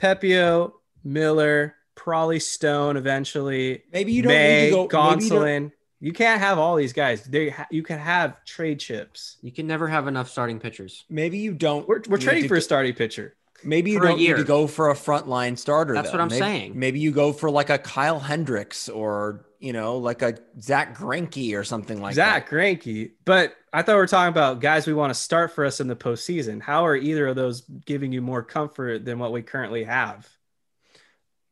Pepio, Miller, probably Stone eventually. Maybe you don't May, need to go Gonsolin. You can't have all these guys. You can have trade chips. You can never have enough starting pitchers. Maybe you don't. We're trading for a starting pitcher. Maybe you don't need to go for a frontline starter. That's what I'm saying. Maybe you go for like a Kyle Hendricks or, you know, like a Zach Greinke or something like that. Zach Greinke. But I thought we were talking about guys we want to start for us in the postseason. How are either of those giving you more comfort than what we currently have?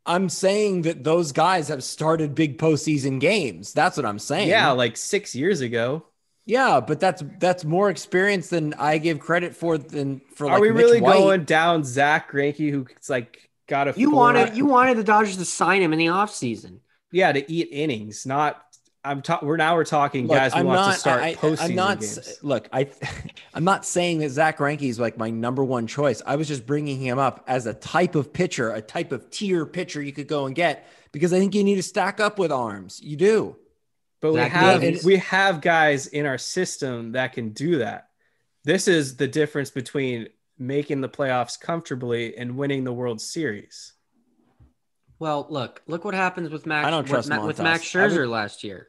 I'm saying that those guys have started big postseason games. That's what I'm saying. Yeah, like 6 years ago. Yeah, but that's more experience than I give credit for. Are we really going down Zach Greinke, who's like got a? You wanted the Dodgers to sign him in the offseason. Yeah, to eat innings. Not we're talking guys who want to start postseason games. Look, I'm not saying that Zach Greinke is like my number one choice. I was just bringing him up as a type of pitcher, a type of tier pitcher you could go and get, because I think you need to stack up with arms. You do. But we have guys in our system that can do that. This is the difference between making the playoffs comfortably and winning the World Series. Well, look what happens with Max. I don't trust with Max Scherzer last year.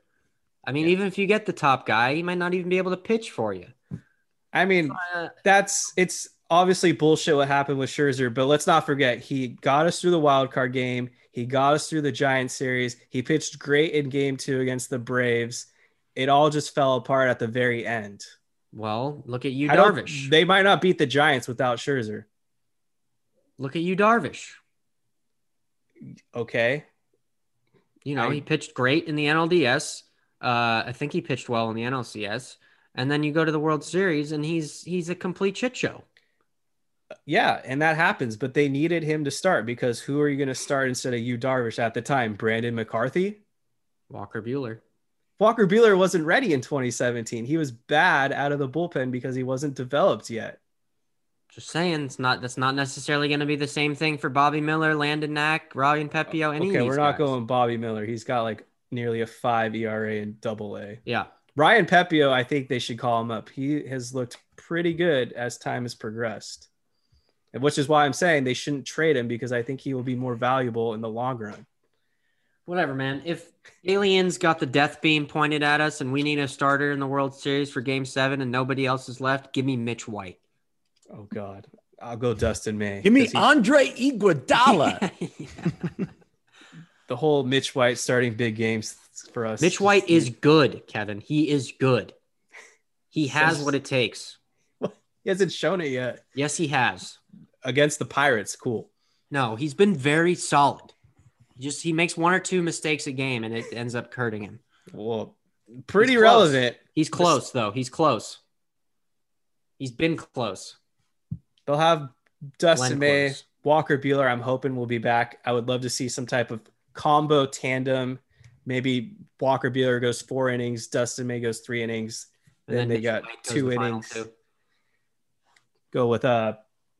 I mean, even if you get the top guy, he might not even be able to pitch for you. I mean, it's obviously bullshit what happened with Scherzer, but let's not forget he got us through the wild card game. He got us through the Giants series. He pitched great in Game 2 against the Braves. It all just fell apart at the very end. Well, look at you, Darvish. They might not beat the Giants without Scherzer. Look at you, Darvish. Okay. You know, he pitched great in the NLDS. I think he pitched well in the NLCS. And then you go to the World Series and he's a complete shit show. Yeah, and that happens, but they needed him to start because who are you going to start instead of Yu Darvish at the time? Brandon McCarthy? Walker Buehler. Walker Buehler wasn't ready in 2017. He was bad out of the bullpen because he wasn't developed yet. Just saying, that's not necessarily going to be the same thing for Bobby Miller, Landon Knack, Ryan Pepio, any of these guys. Okay, we're not going Bobby Miller. He's got like nearly a 5 ERA in Double-A. Yeah. Ryan Pepio, I think they should call him up. He has looked pretty good as time has progressed, which is why I'm saying they shouldn't trade him, because I think he will be more valuable in the long run. Whatever, man. If aliens got the death beam pointed at us and we need a starter in the World Series for Game 7 and nobody else is left, give me Mitch White. Oh, God. I'll go Dustin May. Give me Andre Iguodala. the whole Mitch White starting big games for us. Mitch White is good, Kevin. He is good. He has what it takes. He hasn't shown it yet. Yes, he has. Against the Pirates, cool. No, he's been very solid. He makes one or two mistakes a game, and it ends up hurting him. Well, pretty relevant. He's close, though. He's close. He's been close. They'll have Dustin May, Walker Buehler, I'm hoping will be back. I would love to see some type of combo tandem. Maybe Walker Buehler goes 4 innings, Dustin May goes 3 innings. Then they got 2 innings. Go with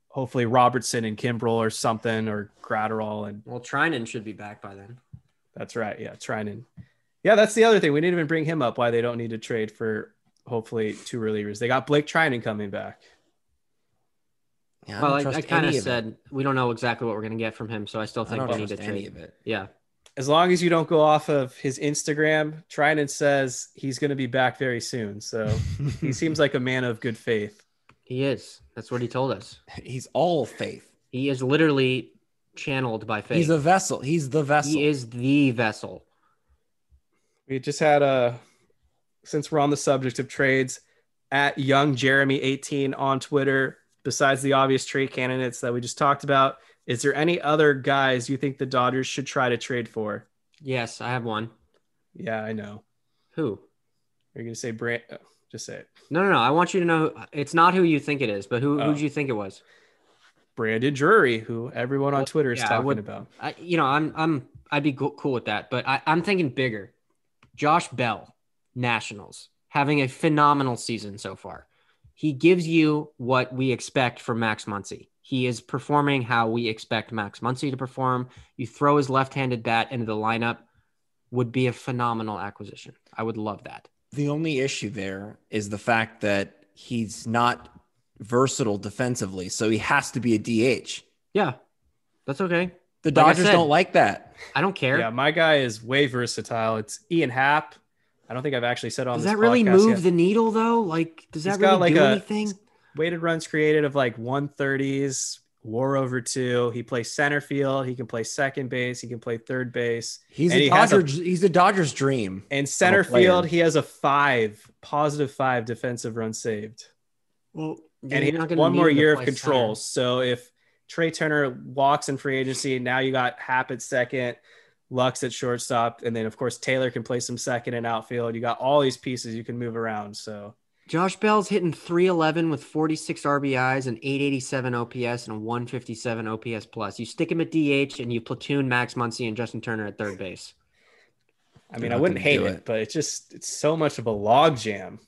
hopefully Robertson and Kimbrel or something, or Graterol. Well, Treinen should be back by then. That's right. Yeah, Treinen. Yeah, that's the other thing. We didn't even bring him up, why they don't need to trade for hopefully 2 relievers. They got Blake Treinen coming back. Yeah, well, I kind of said we don't know exactly what we're going to get from him, so I still think we need to trade of it. Yeah. As long as you don't go off of his Instagram, Treinen says he's going to be back very soon. So he seems like a man of good faith. He is. That's what he told us. He's all faith. He is literally channeled by faith. He's a vessel. He's the vessel. He is the vessel. We just had since we're on the subject of trades, at YoungJeremy18 on Twitter, besides the obvious trade candidates that we just talked about, is there any other guys you think the Dodgers should try to trade for? Yes, I have one. Yeah, I know. Who? You're going to say Brand... Just say it. No. I want you to know it's not who you think it is, but who do you think it was? Brandon Drury, who everyone on Twitter is talking about. I'd be cool with that, but I'm thinking bigger. Josh Bell, Nationals, having a phenomenal season so far. He gives you what we expect from Max Muncy. He is performing how we expect Max Muncy to perform. You throw his left-handed bat into the lineup, would be a phenomenal acquisition. I would love that. The only issue there is the fact that he's not versatile defensively, so he has to be a DH. Yeah, that's okay. The Dodgers don't like that. I don't care. Yeah, my guy is way versatile. It's Ian Happ. I don't think I've actually said on this podcast. Does that really move the needle, though? Like, does that really do anything? Weighted runs created of like 130s, WAR over 2. He plays center field. He can play second base. He can play third base. He's a Dodgers dream. And center field, he has a positive 5 defensive runs saved. Well, and he has one more year of control. So if Trea Turner walks in free agency, now you got Happ at second, Lux at shortstop, and then of course Taylor can play some second and outfield. You got all these pieces you can move around. So Josh Bell's hitting 311 with 46 RBIs and 887 OPS and 157 OPS plus. You stick him at DH and you platoon Max Muncy and Justin Turner at third base. I mean, I wouldn't hate it, but it's so much of a logjam.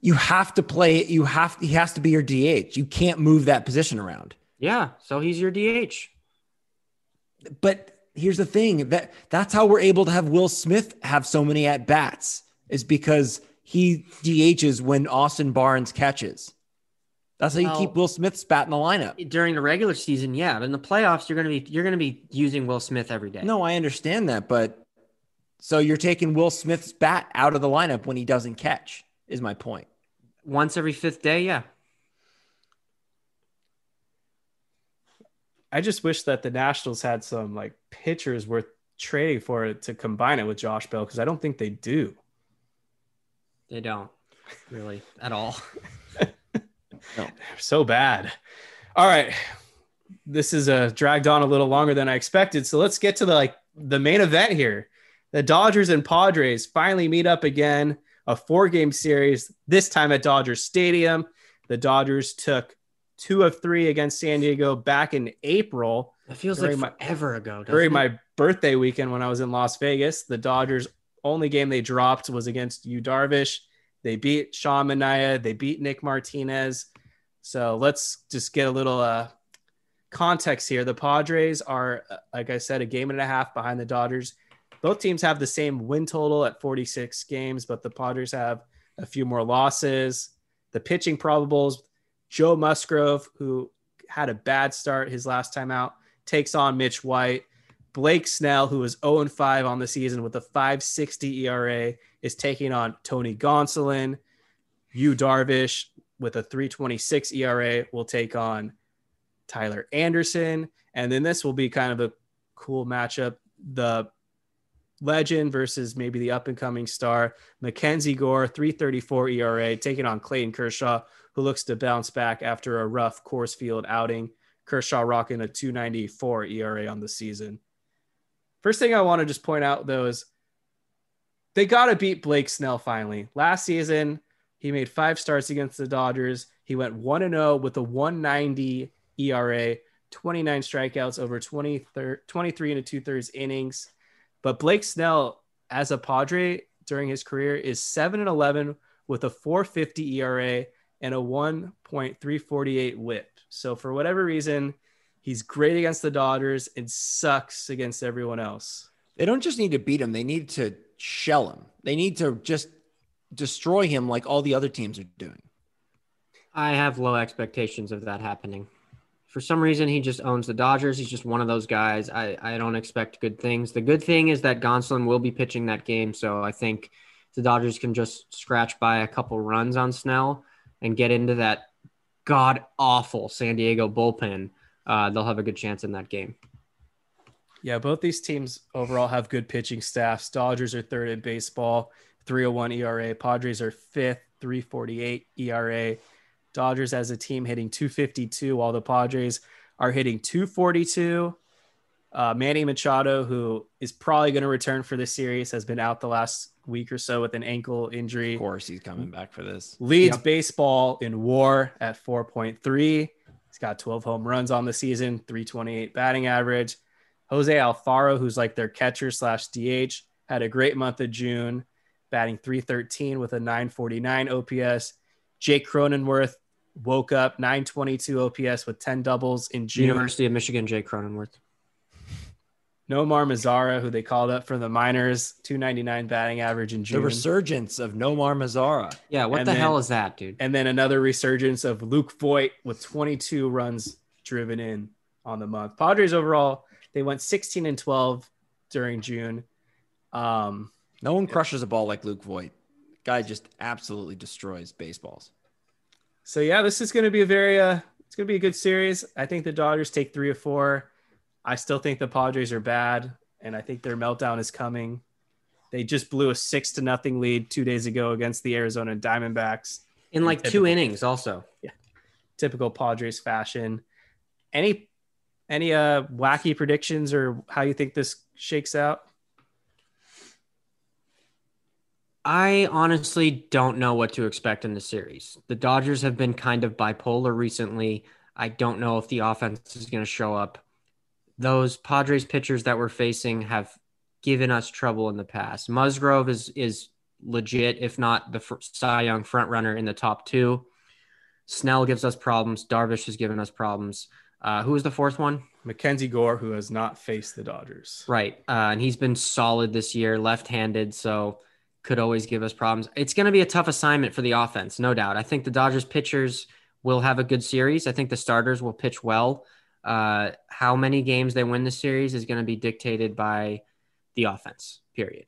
You have to play it. He has to be your DH. You can't move that position around. Yeah, so he's your DH. But here's the thing, that's how we're able to have Will Smith have so many at bats, is because he DHs when Austin Barnes catches. That's how you keep Will Smith's bat in the lineup during the regular season. Yeah, but in the playoffs, you're going to be using Will Smith every day. No, I understand that, but so you're taking Will Smith's bat out of the lineup when he doesn't catch, is my point. Once every 5th day, yeah. I just wish that the Nationals had some like pitchers worth trading for it to combine it with Josh Bell, because I don't think they do. They don't really at all. No. So bad. All right. This is dragged on a little longer than I expected. So let's get to the main event here. The Dodgers and Padres finally meet up again, a 4-game series, this time at Dodgers Stadium. The Dodgers took 2 of 3 against San Diego back in April. It feels like forever ago. During my birthday weekend when I was in Las Vegas, the Dodgers only game they dropped was against Yu Darvish. They beat Sean Manaea. They beat Nick Martinez. So let's just get a little context here. The Padres are, like I said, a game and a half behind the Dodgers. Both teams have the same win total at 46 games, but the Padres have a few more losses. The pitching probables, Joe Musgrove, who had a bad start his last time out, takes on Mitch White. Blake Snell, who is 0-5 on the season with a 5.60 ERA, is taking on Tony Gonsolin. Yu Darvish, with a 3.26 ERA, will take on Tyler Anderson. And then this will be kind of a cool matchup. the legend versus maybe the up-and-coming star. Mackenzie Gore, 3.34 ERA, taking on Clayton Kershaw, who looks to bounce back after a rough Coors Field outing. Kershaw rocking a 2.94 ERA on the season. First thing I want to just point out, though, is they got to beat Blake Snell finally. Last season, he made 5 starts against the Dodgers. He went 1-0 with a 1.90 ERA, 29 strikeouts over 23 2/3 innings. But Blake Snell, as a Padre during his career, is 7-11 with a 4.50 ERA and a 1.348 WHIP. So for whatever reason, he's great against the Dodgers and sucks against everyone else. They don't just need to beat him. They need to shell him. They need to just destroy him like all the other teams are doing. I have low expectations of that happening. For some reason, he just owns the Dodgers. He's just one of those guys. I don't expect good things. The good thing is that Gonsolin will be pitching that game, so I think the Dodgers can just scratch by a couple runs on Snell and get into that god-awful San Diego bullpen. They'll have a good chance in that game. Yeah, both these teams overall have good pitching staffs. Dodgers are third in baseball, 3.01 ERA. Padres are fifth, 3.48 ERA. Dodgers as a team hitting 252, while the Padres are hitting 242. Manny Machado, who is probably going to return for this series, has been out the last week or so with an ankle injury. Of course, he's coming back for this. Leads baseball in WAR at 4.3. He's got 12 home runs on the season, 328 batting average. Jose Alfaro, who's like their catcher / DH, had a great month of June, batting 313 with a 949 OPS. Jake Cronenworth woke up, 922 OPS with 10 doubles in June. University of Michigan, Jake Cronenworth. Nomar Mazara, who they called up from the minors, 299 batting average in June. The resurgence of Nomar Mazara. Yeah, what the hell is that, dude? And then another resurgence of Luke Voigt with 22 runs driven in on the month. Padres overall, they went 16-12 during June. No one crushes a ball like Luke Voigt. Guy just absolutely destroys baseballs. So yeah, this is going to be a very, it's going to be a good series. I think the Dodgers take 3 or 4. I still think the Padres are bad, and I think their meltdown is coming. They just blew a 6-0 lead 2 days ago against the Arizona Diamondbacks in like typical, 2 innings. Also, yeah, typical Padres fashion. Any wacky predictions or how you think this shakes out? I honestly don't know what to expect in the series. The Dodgers have been kind of bipolar recently. I don't know if the offense is going to show up. Those Padres pitchers that we're facing have given us trouble in the past. Musgrove is legit, if not the Cy Young frontrunner in the top 2. Snell gives us problems. Darvish has given us problems. Who was the fourth one? Mackenzie Gore, who has not faced the Dodgers. Right, and he's been solid this year, left-handed, so could always give us problems. It's going to be a tough assignment for the offense, no doubt. I think the Dodgers pitchers will have a good series. I think the starters will pitch well. How many games they win the series is going to be dictated by the offense, period.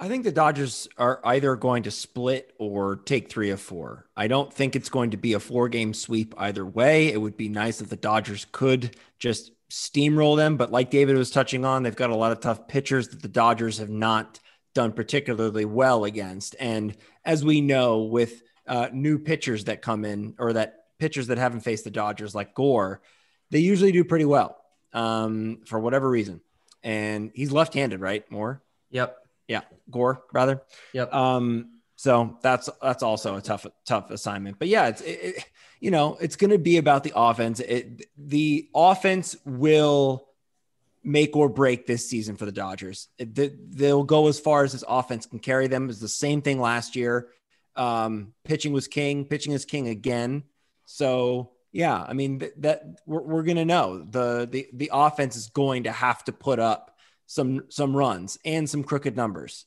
I think the Dodgers are either going to split or take 3 or 4. I don't think it's going to be a 4-game sweep either way. It would be nice if the Dodgers could just steamroll them, but like David was touching on, they've got a lot of tough pitchers that the Dodgers have not done particularly well against. And as we know, with new pitchers that come in, or that pitchers that haven't faced the Dodgers like Gore, they usually do pretty well for whatever reason. And he's left-handed, right? Moore? Yep. Yeah. Gore, rather. Yep. So that's also a tough assignment, but yeah, it's going to be about the offense. The offense will make or break this season for the Dodgers. They'll go as far as this offense can carry them. It's the same thing last year. Pitching was king. Pitching is king again. So yeah, I mean that we're going to know the offense is going to have to put up some runs and some crooked numbers.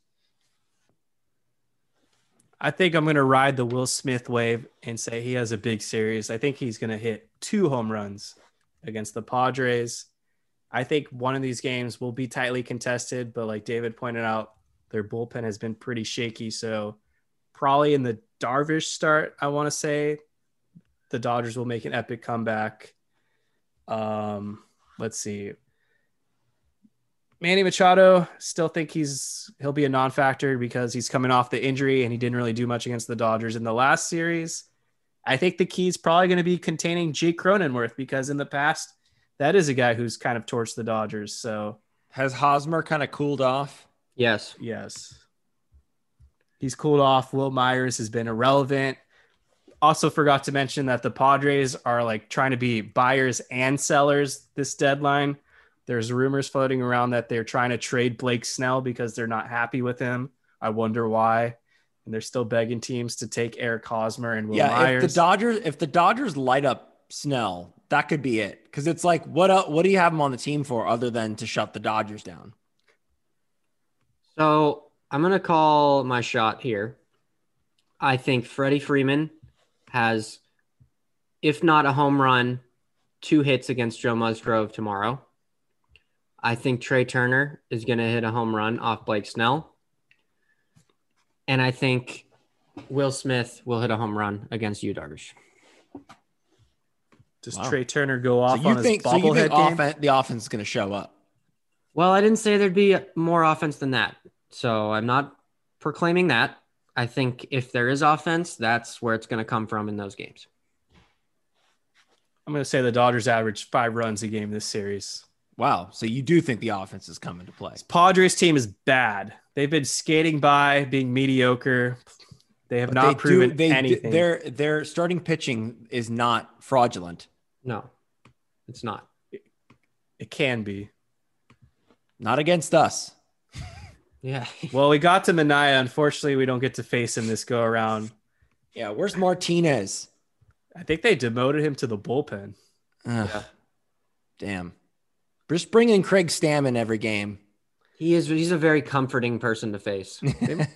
I think I'm going to ride the Will Smith wave and say he has a big series. I think he's going to hit 2 home runs against the Padres. I think one of these games will be tightly contested, but like David pointed out, their bullpen has been pretty shaky. So probably in the Darvish start, I want to say the Dodgers will make an epic comeback. Let's see. Manny Machado, still think he'll be a non-factor because he's coming off the injury and he didn't really do much against the Dodgers in the last series. I think the key is probably going to be containing Jake Cronenworth, because in the past, that is a guy who's kind of torched the Dodgers. So has Hosmer kind of cooled off? Yes. Yes. He's cooled off. Will Myers has been irrelevant. Also forgot to mention that the Padres are like trying to be buyers and sellers this deadline. There's rumors floating around that they're trying to trade Blake Snell because they're not happy with him. I wonder why. And they're still begging teams to take Eric Hosmer and Will Myers. If the Dodgers light up Snell, that could be it. Because it's like, what do you have him on the team for other than to shut the Dodgers down? So I'm going to call my shot here. I think Freddie Freeman has, if not a home run, 2 hits against Joe Musgrove tomorrow. I think Trea Turner is going to hit a home run off Blake Snell. And I think Will Smith will hit a home run against you, Darvish. Trea Turner go off on his bobblehead game? The offense is going to show up. Well, I didn't say there'd be more offense than that. So I'm not proclaiming that. I think if there is offense, that's where it's going to come from in those games. I'm going to say the Dodgers average 5 runs a game this series. Wow. So you do think the offense is coming to play. This Padres team is bad. They've been skating by, being mediocre. They have not proven anything. Their starting pitching is not fraudulent. No, it's not. It can be. Not against us. Yeah. Well, we got to Minaya. Unfortunately, we don't get to face him this go around. Yeah. Where's Martinez? I think they demoted him to the bullpen. Yeah. Damn. Just bring in Craig Stammen every game. He's a very comforting person to face.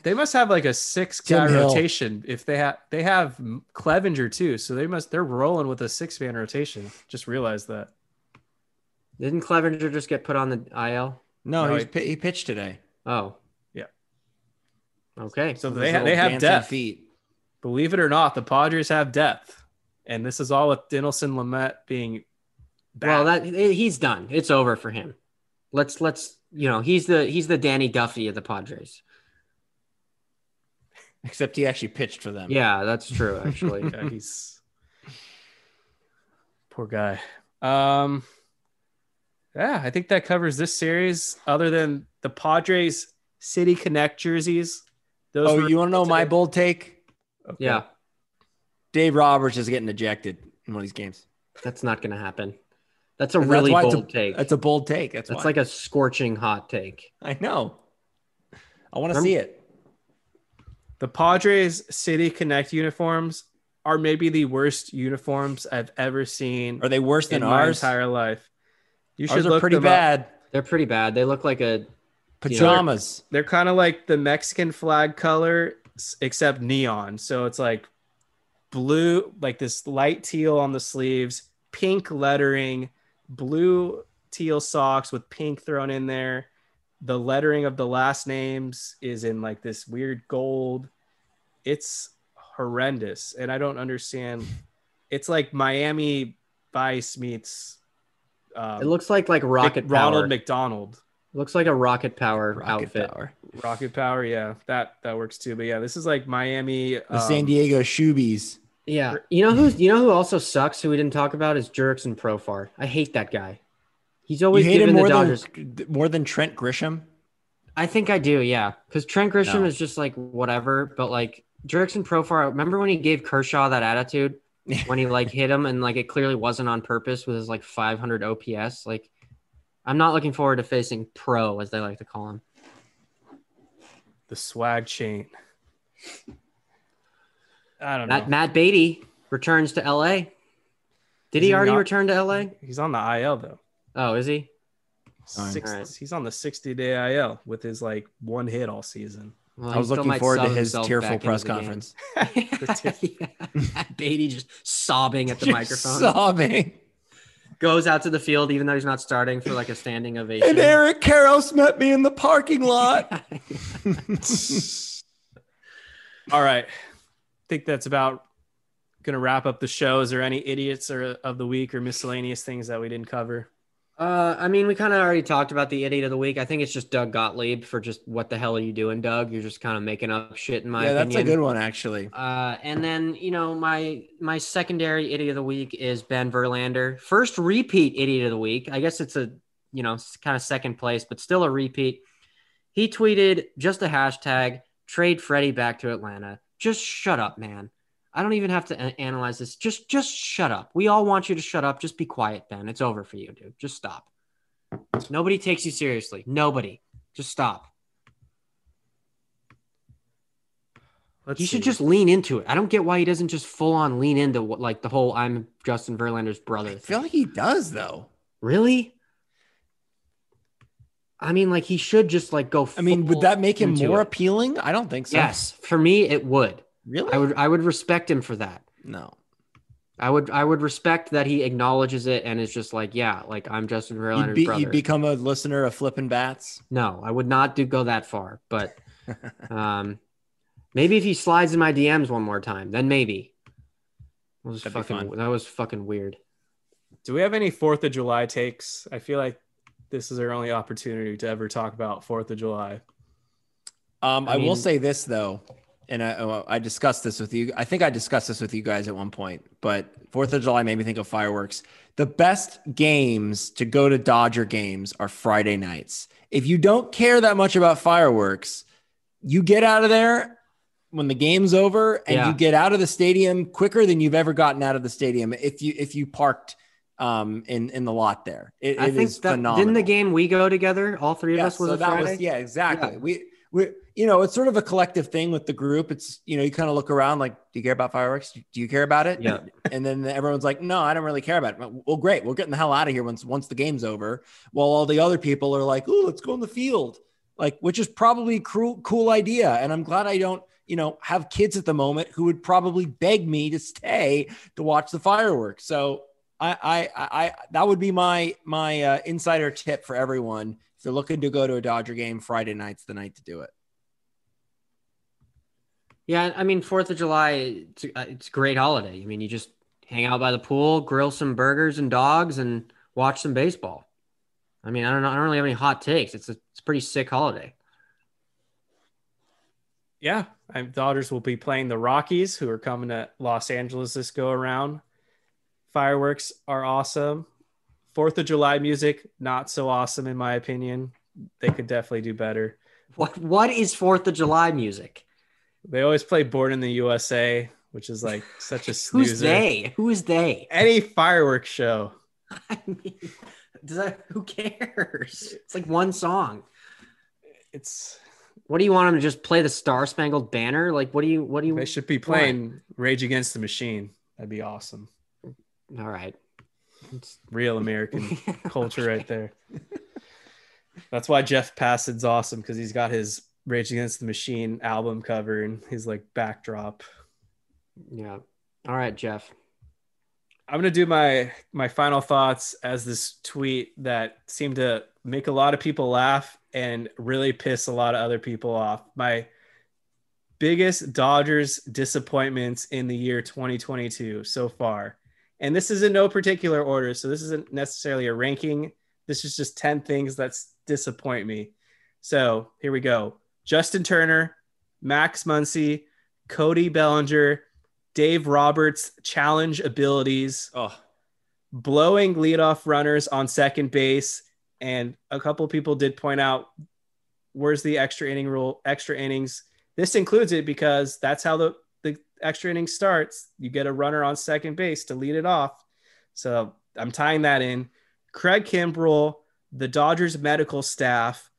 They must have like a 6-guy rotation. If they have Clevenger too, so they're rolling with a 6-man rotation. Just realized that. Didn't Clevenger just get put on the IL? No, he pitched today. Oh, yeah. Okay. So they have depth. Feet. Believe it or not, the Padres have depth. And this is all with Dinelson Lamet being bad. Well, he's done. It's over for him. Let's he's the Danny Duffy of the Padres. Except he actually pitched for them. Yeah, that's true actually. Yeah, he's poor guy. Yeah, I think that covers this series other than the Padres City Connect jerseys. Those you want to know my bold take? Okay. Yeah. Dave Roberts is getting ejected in one of these games. That's not going to happen. That's really bold take. That's a bold take. That's like a scorching hot take. I know. I want to see it. The Padres City Connect uniforms are maybe the worst uniforms I've ever seen. Are they worse than ours? My entire life. You should look them up. They're pretty bad. They look like pajamas. They're kind of like the Mexican flag color, except neon. So it's like blue, like this light teal on the sleeves, pink lettering, blue teal socks with pink thrown in there. The lettering of the last names is in like this weird gold. It's horrendous. And I don't understand. It's like Miami Vice meets... it looks like Rocket Power. Ronald McDonald. Looks like a Rocket Power outfit. Rocket Power, yeah. That works too. But yeah, this is like Miami. The San Diego Shoebies. Yeah. You know who also sucks, who we didn't talk about, is Jurickson Profar. I hate that guy. He's always given the Dodgers. More than Trent Grisham? I think I do, yeah. Because Trent Grisham is just like whatever. But like Jurickson Profar, remember when he gave Kershaw that attitude? When he like hit him and like it clearly wasn't on purpose with his like 500 OPS. Like I'm not looking forward to facing Pro, as they like to call him. The swag chain. I don't know. Matt Beatty returns to LA. Did he already return to LA? He's on the IL though. Oh, is he? He's on the 60-day IL with his like 1 hit all season. Well, I was looking forward to his tearful press conference. Beatty just sobbing at the microphone. Sobbing. Goes out to the field, even though he's not starting, for like a standing ovation. And Eric Karros met me in the parking lot. All right. I think that's about going to wrap up the show. Is there any idiots of the week or miscellaneous things that we didn't cover? I mean, we kind of already talked about the idiot of the week. I think it's just Doug Gottlieb for just what the hell are you doing, Doug? You're just kind of making up shit in my opinion. Yeah, that's a good one, actually. And then, you know, my secondary idiot of the week is Ben Verlander. First repeat idiot of the week. I guess it's a, you know, kind of second place, but still a repeat. He tweeted just a hashtag, trade Freddie back to Atlanta. Just shut up, man. I don't even have to analyze this. Just shut up. We all want you to shut up. Just be quiet, Ben. It's over for you, dude. Just stop. Nobody takes you seriously. Nobody. Just stop. You should just lean into it. I don't get why he doesn't just full on lean into what, like the whole I'm Justin Verlander's brother thing. I feel like he does though. Really? I mean, like he should just like go. I mean, would that make him more appealing? I don't think so. Yes, for me it would. Really? I would respect him for that. No. I would respect that he acknowledges it and is just like, yeah, like I'm Justin Verlander's brother. You'd become a listener of Flippin' Bats? No, I would not go that far. But maybe if he slides in my DMs one more time, then maybe. That was fucking weird. Do we have any 4th of July takes? I feel like this is our only opportunity to ever talk about 4th of July. I will say this, though. And I discussed this with you. I think I discussed this with you guys at one point, but 4th of July made me think of fireworks. The best games to go to Dodger games are Friday nights. If you don't care that much about fireworks, you get out of there when the game's over and you get out of the stadium quicker than you've ever gotten out of the stadium. If you parked in the lot there, I think that's phenomenal. Didn't the game we go together, all three of us was a Friday? Yeah, exactly. Yeah. We you know, it's sort of a collective thing with the group. It's, you know, you kind of look around like, do you care about fireworks? Do you care about it? Yeah. And then everyone's like, no, I don't really care about it. Well, great. We're getting the hell out of here once the game's over. While all the other people are like, oh, let's go in the field. Like, which is probably a cool idea. And I'm glad I don't, you know, have kids at the moment who would probably beg me to stay to watch the fireworks. So I that would be my insider tip for everyone. If you're looking to go to a Dodger game, Friday night's the night to do it. Yeah, I mean, 4th of July, it's a great holiday. I mean, you just hang out by the pool, grill some burgers and dogs, and watch some baseball. I mean, I don't know. I don't really have any hot takes. It's a pretty sick holiday. Yeah, Dodgers will be playing the Rockies, who are coming to Los Angeles this go around. Fireworks are awesome. 4th of July music, not so awesome in my opinion. They could definitely do better. What is 4th of July music? They always play Born in the USA, which is like such a snoozer. Who's they? Who is they? Any fireworks show. I mean, who cares? It's like one song. What do you want them to just play the Star Spangled Banner? Like, what do you? They should be playing Rage Against the Machine. That'd be awesome. All right. It's real American culture right there. That's why Jeff Passan's awesome, because he's got his Rage Against the Machine album cover and his like backdrop. Yeah. All right, Jeff. I'm going to do my final thoughts as this tweet that seemed to make a lot of people laugh and really piss a lot of other people off. My biggest Dodgers disappointments in the year 2022 so far. And this is in no particular order, so this isn't necessarily a ranking. This is just 10 things that disappoint me. So here we go. Justin Turner, Max Muncy, Cody Bellinger, Dave Roberts' challenge abilities, blowing leadoff runners on second base, and a couple people did point out, where's the extra inning rule? Extra innings. This includes it because that's how the extra inning starts. You get a runner on second base to lead it off. So I'm tying that in. Craig Kimbrel, the Dodgers medical staff,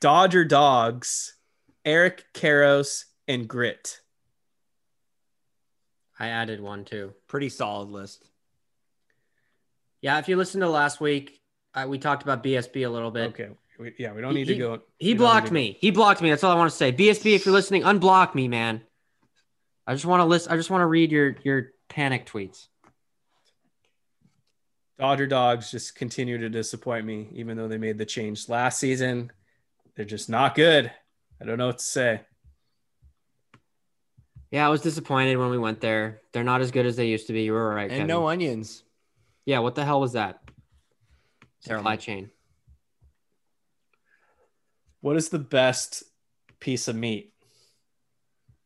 Dodger dogs, Eric Karros, and Grit. I added one too. Pretty solid list. Yeah, if you listen to last week, we talked about BSB a little bit. Okay. We don't need to go. He blocked me. He blocked me. That's all I want to say. BSB, if you're listening, unblock me, man. I just want to list. I just want to read your panic tweets. Dodger dogs just continue to disappoint me, even though they made the change last season. They're just not good. I don't know what to say. Yeah, I was disappointed when we went there. They're not as good as they used to be. You were right, Kevin. No onions. Yeah, what the hell was that? Supply chain. What is the best piece of meat?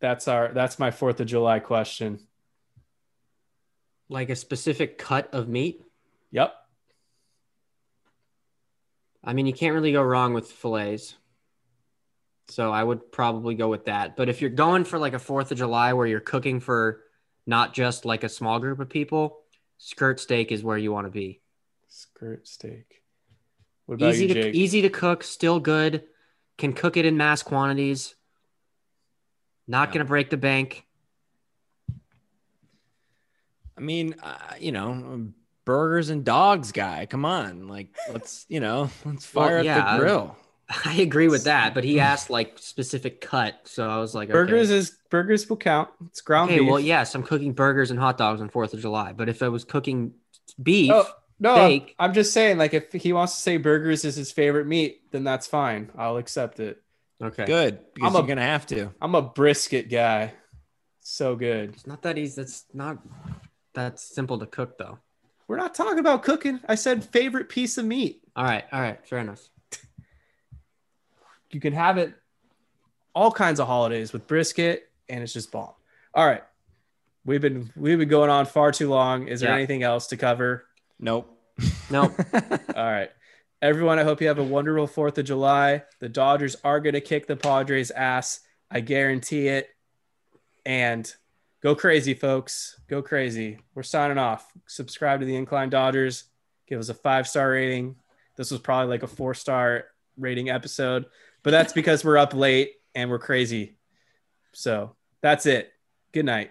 That's my 4th of July question. Like a specific cut of meat? Yep. I mean, you can't really go wrong with fillets. So I would probably go with that. But if you're going for like a 4th of July where you're cooking for not just like a small group of people, skirt steak is where you want to be. Skirt steak. What about you, Jake? Easy to cook, still good. Can cook it in mass quantities. Not going to break the bank. I mean, burgers and dogs guy. Come on. Like, let's fire up the grill. I agree with that, but he asked like specific cut. So I was like, burgers will count. It's ground beef. Well, yes, I'm cooking burgers and hot dogs on 4th of July. But if I was cooking beef, I'm just saying, like, if he wants to say burgers is his favorite meat, then that's fine. I'll accept it. Okay. Good. Because you're going to have to. I'm a brisket guy. So good. It's not that easy. That's not that simple to cook, though. We're not talking about cooking. I said favorite piece of meat. All right. Fair enough. You can have it all kinds of holidays with brisket, and it's just bomb. All right. We've been going on far too long. Is there anything else to cover? Nope. All right. Everyone, I hope you have a wonderful 4th of July. The Dodgers are going to kick the Padres' ass. I guarantee it. And go crazy, folks. Go crazy. We're signing off. Subscribe to the Incline Dodgers. Give us a 5-star rating. This was probably like a 4-star rating episode, but that's because we're up late and we're crazy. So that's it. Good night.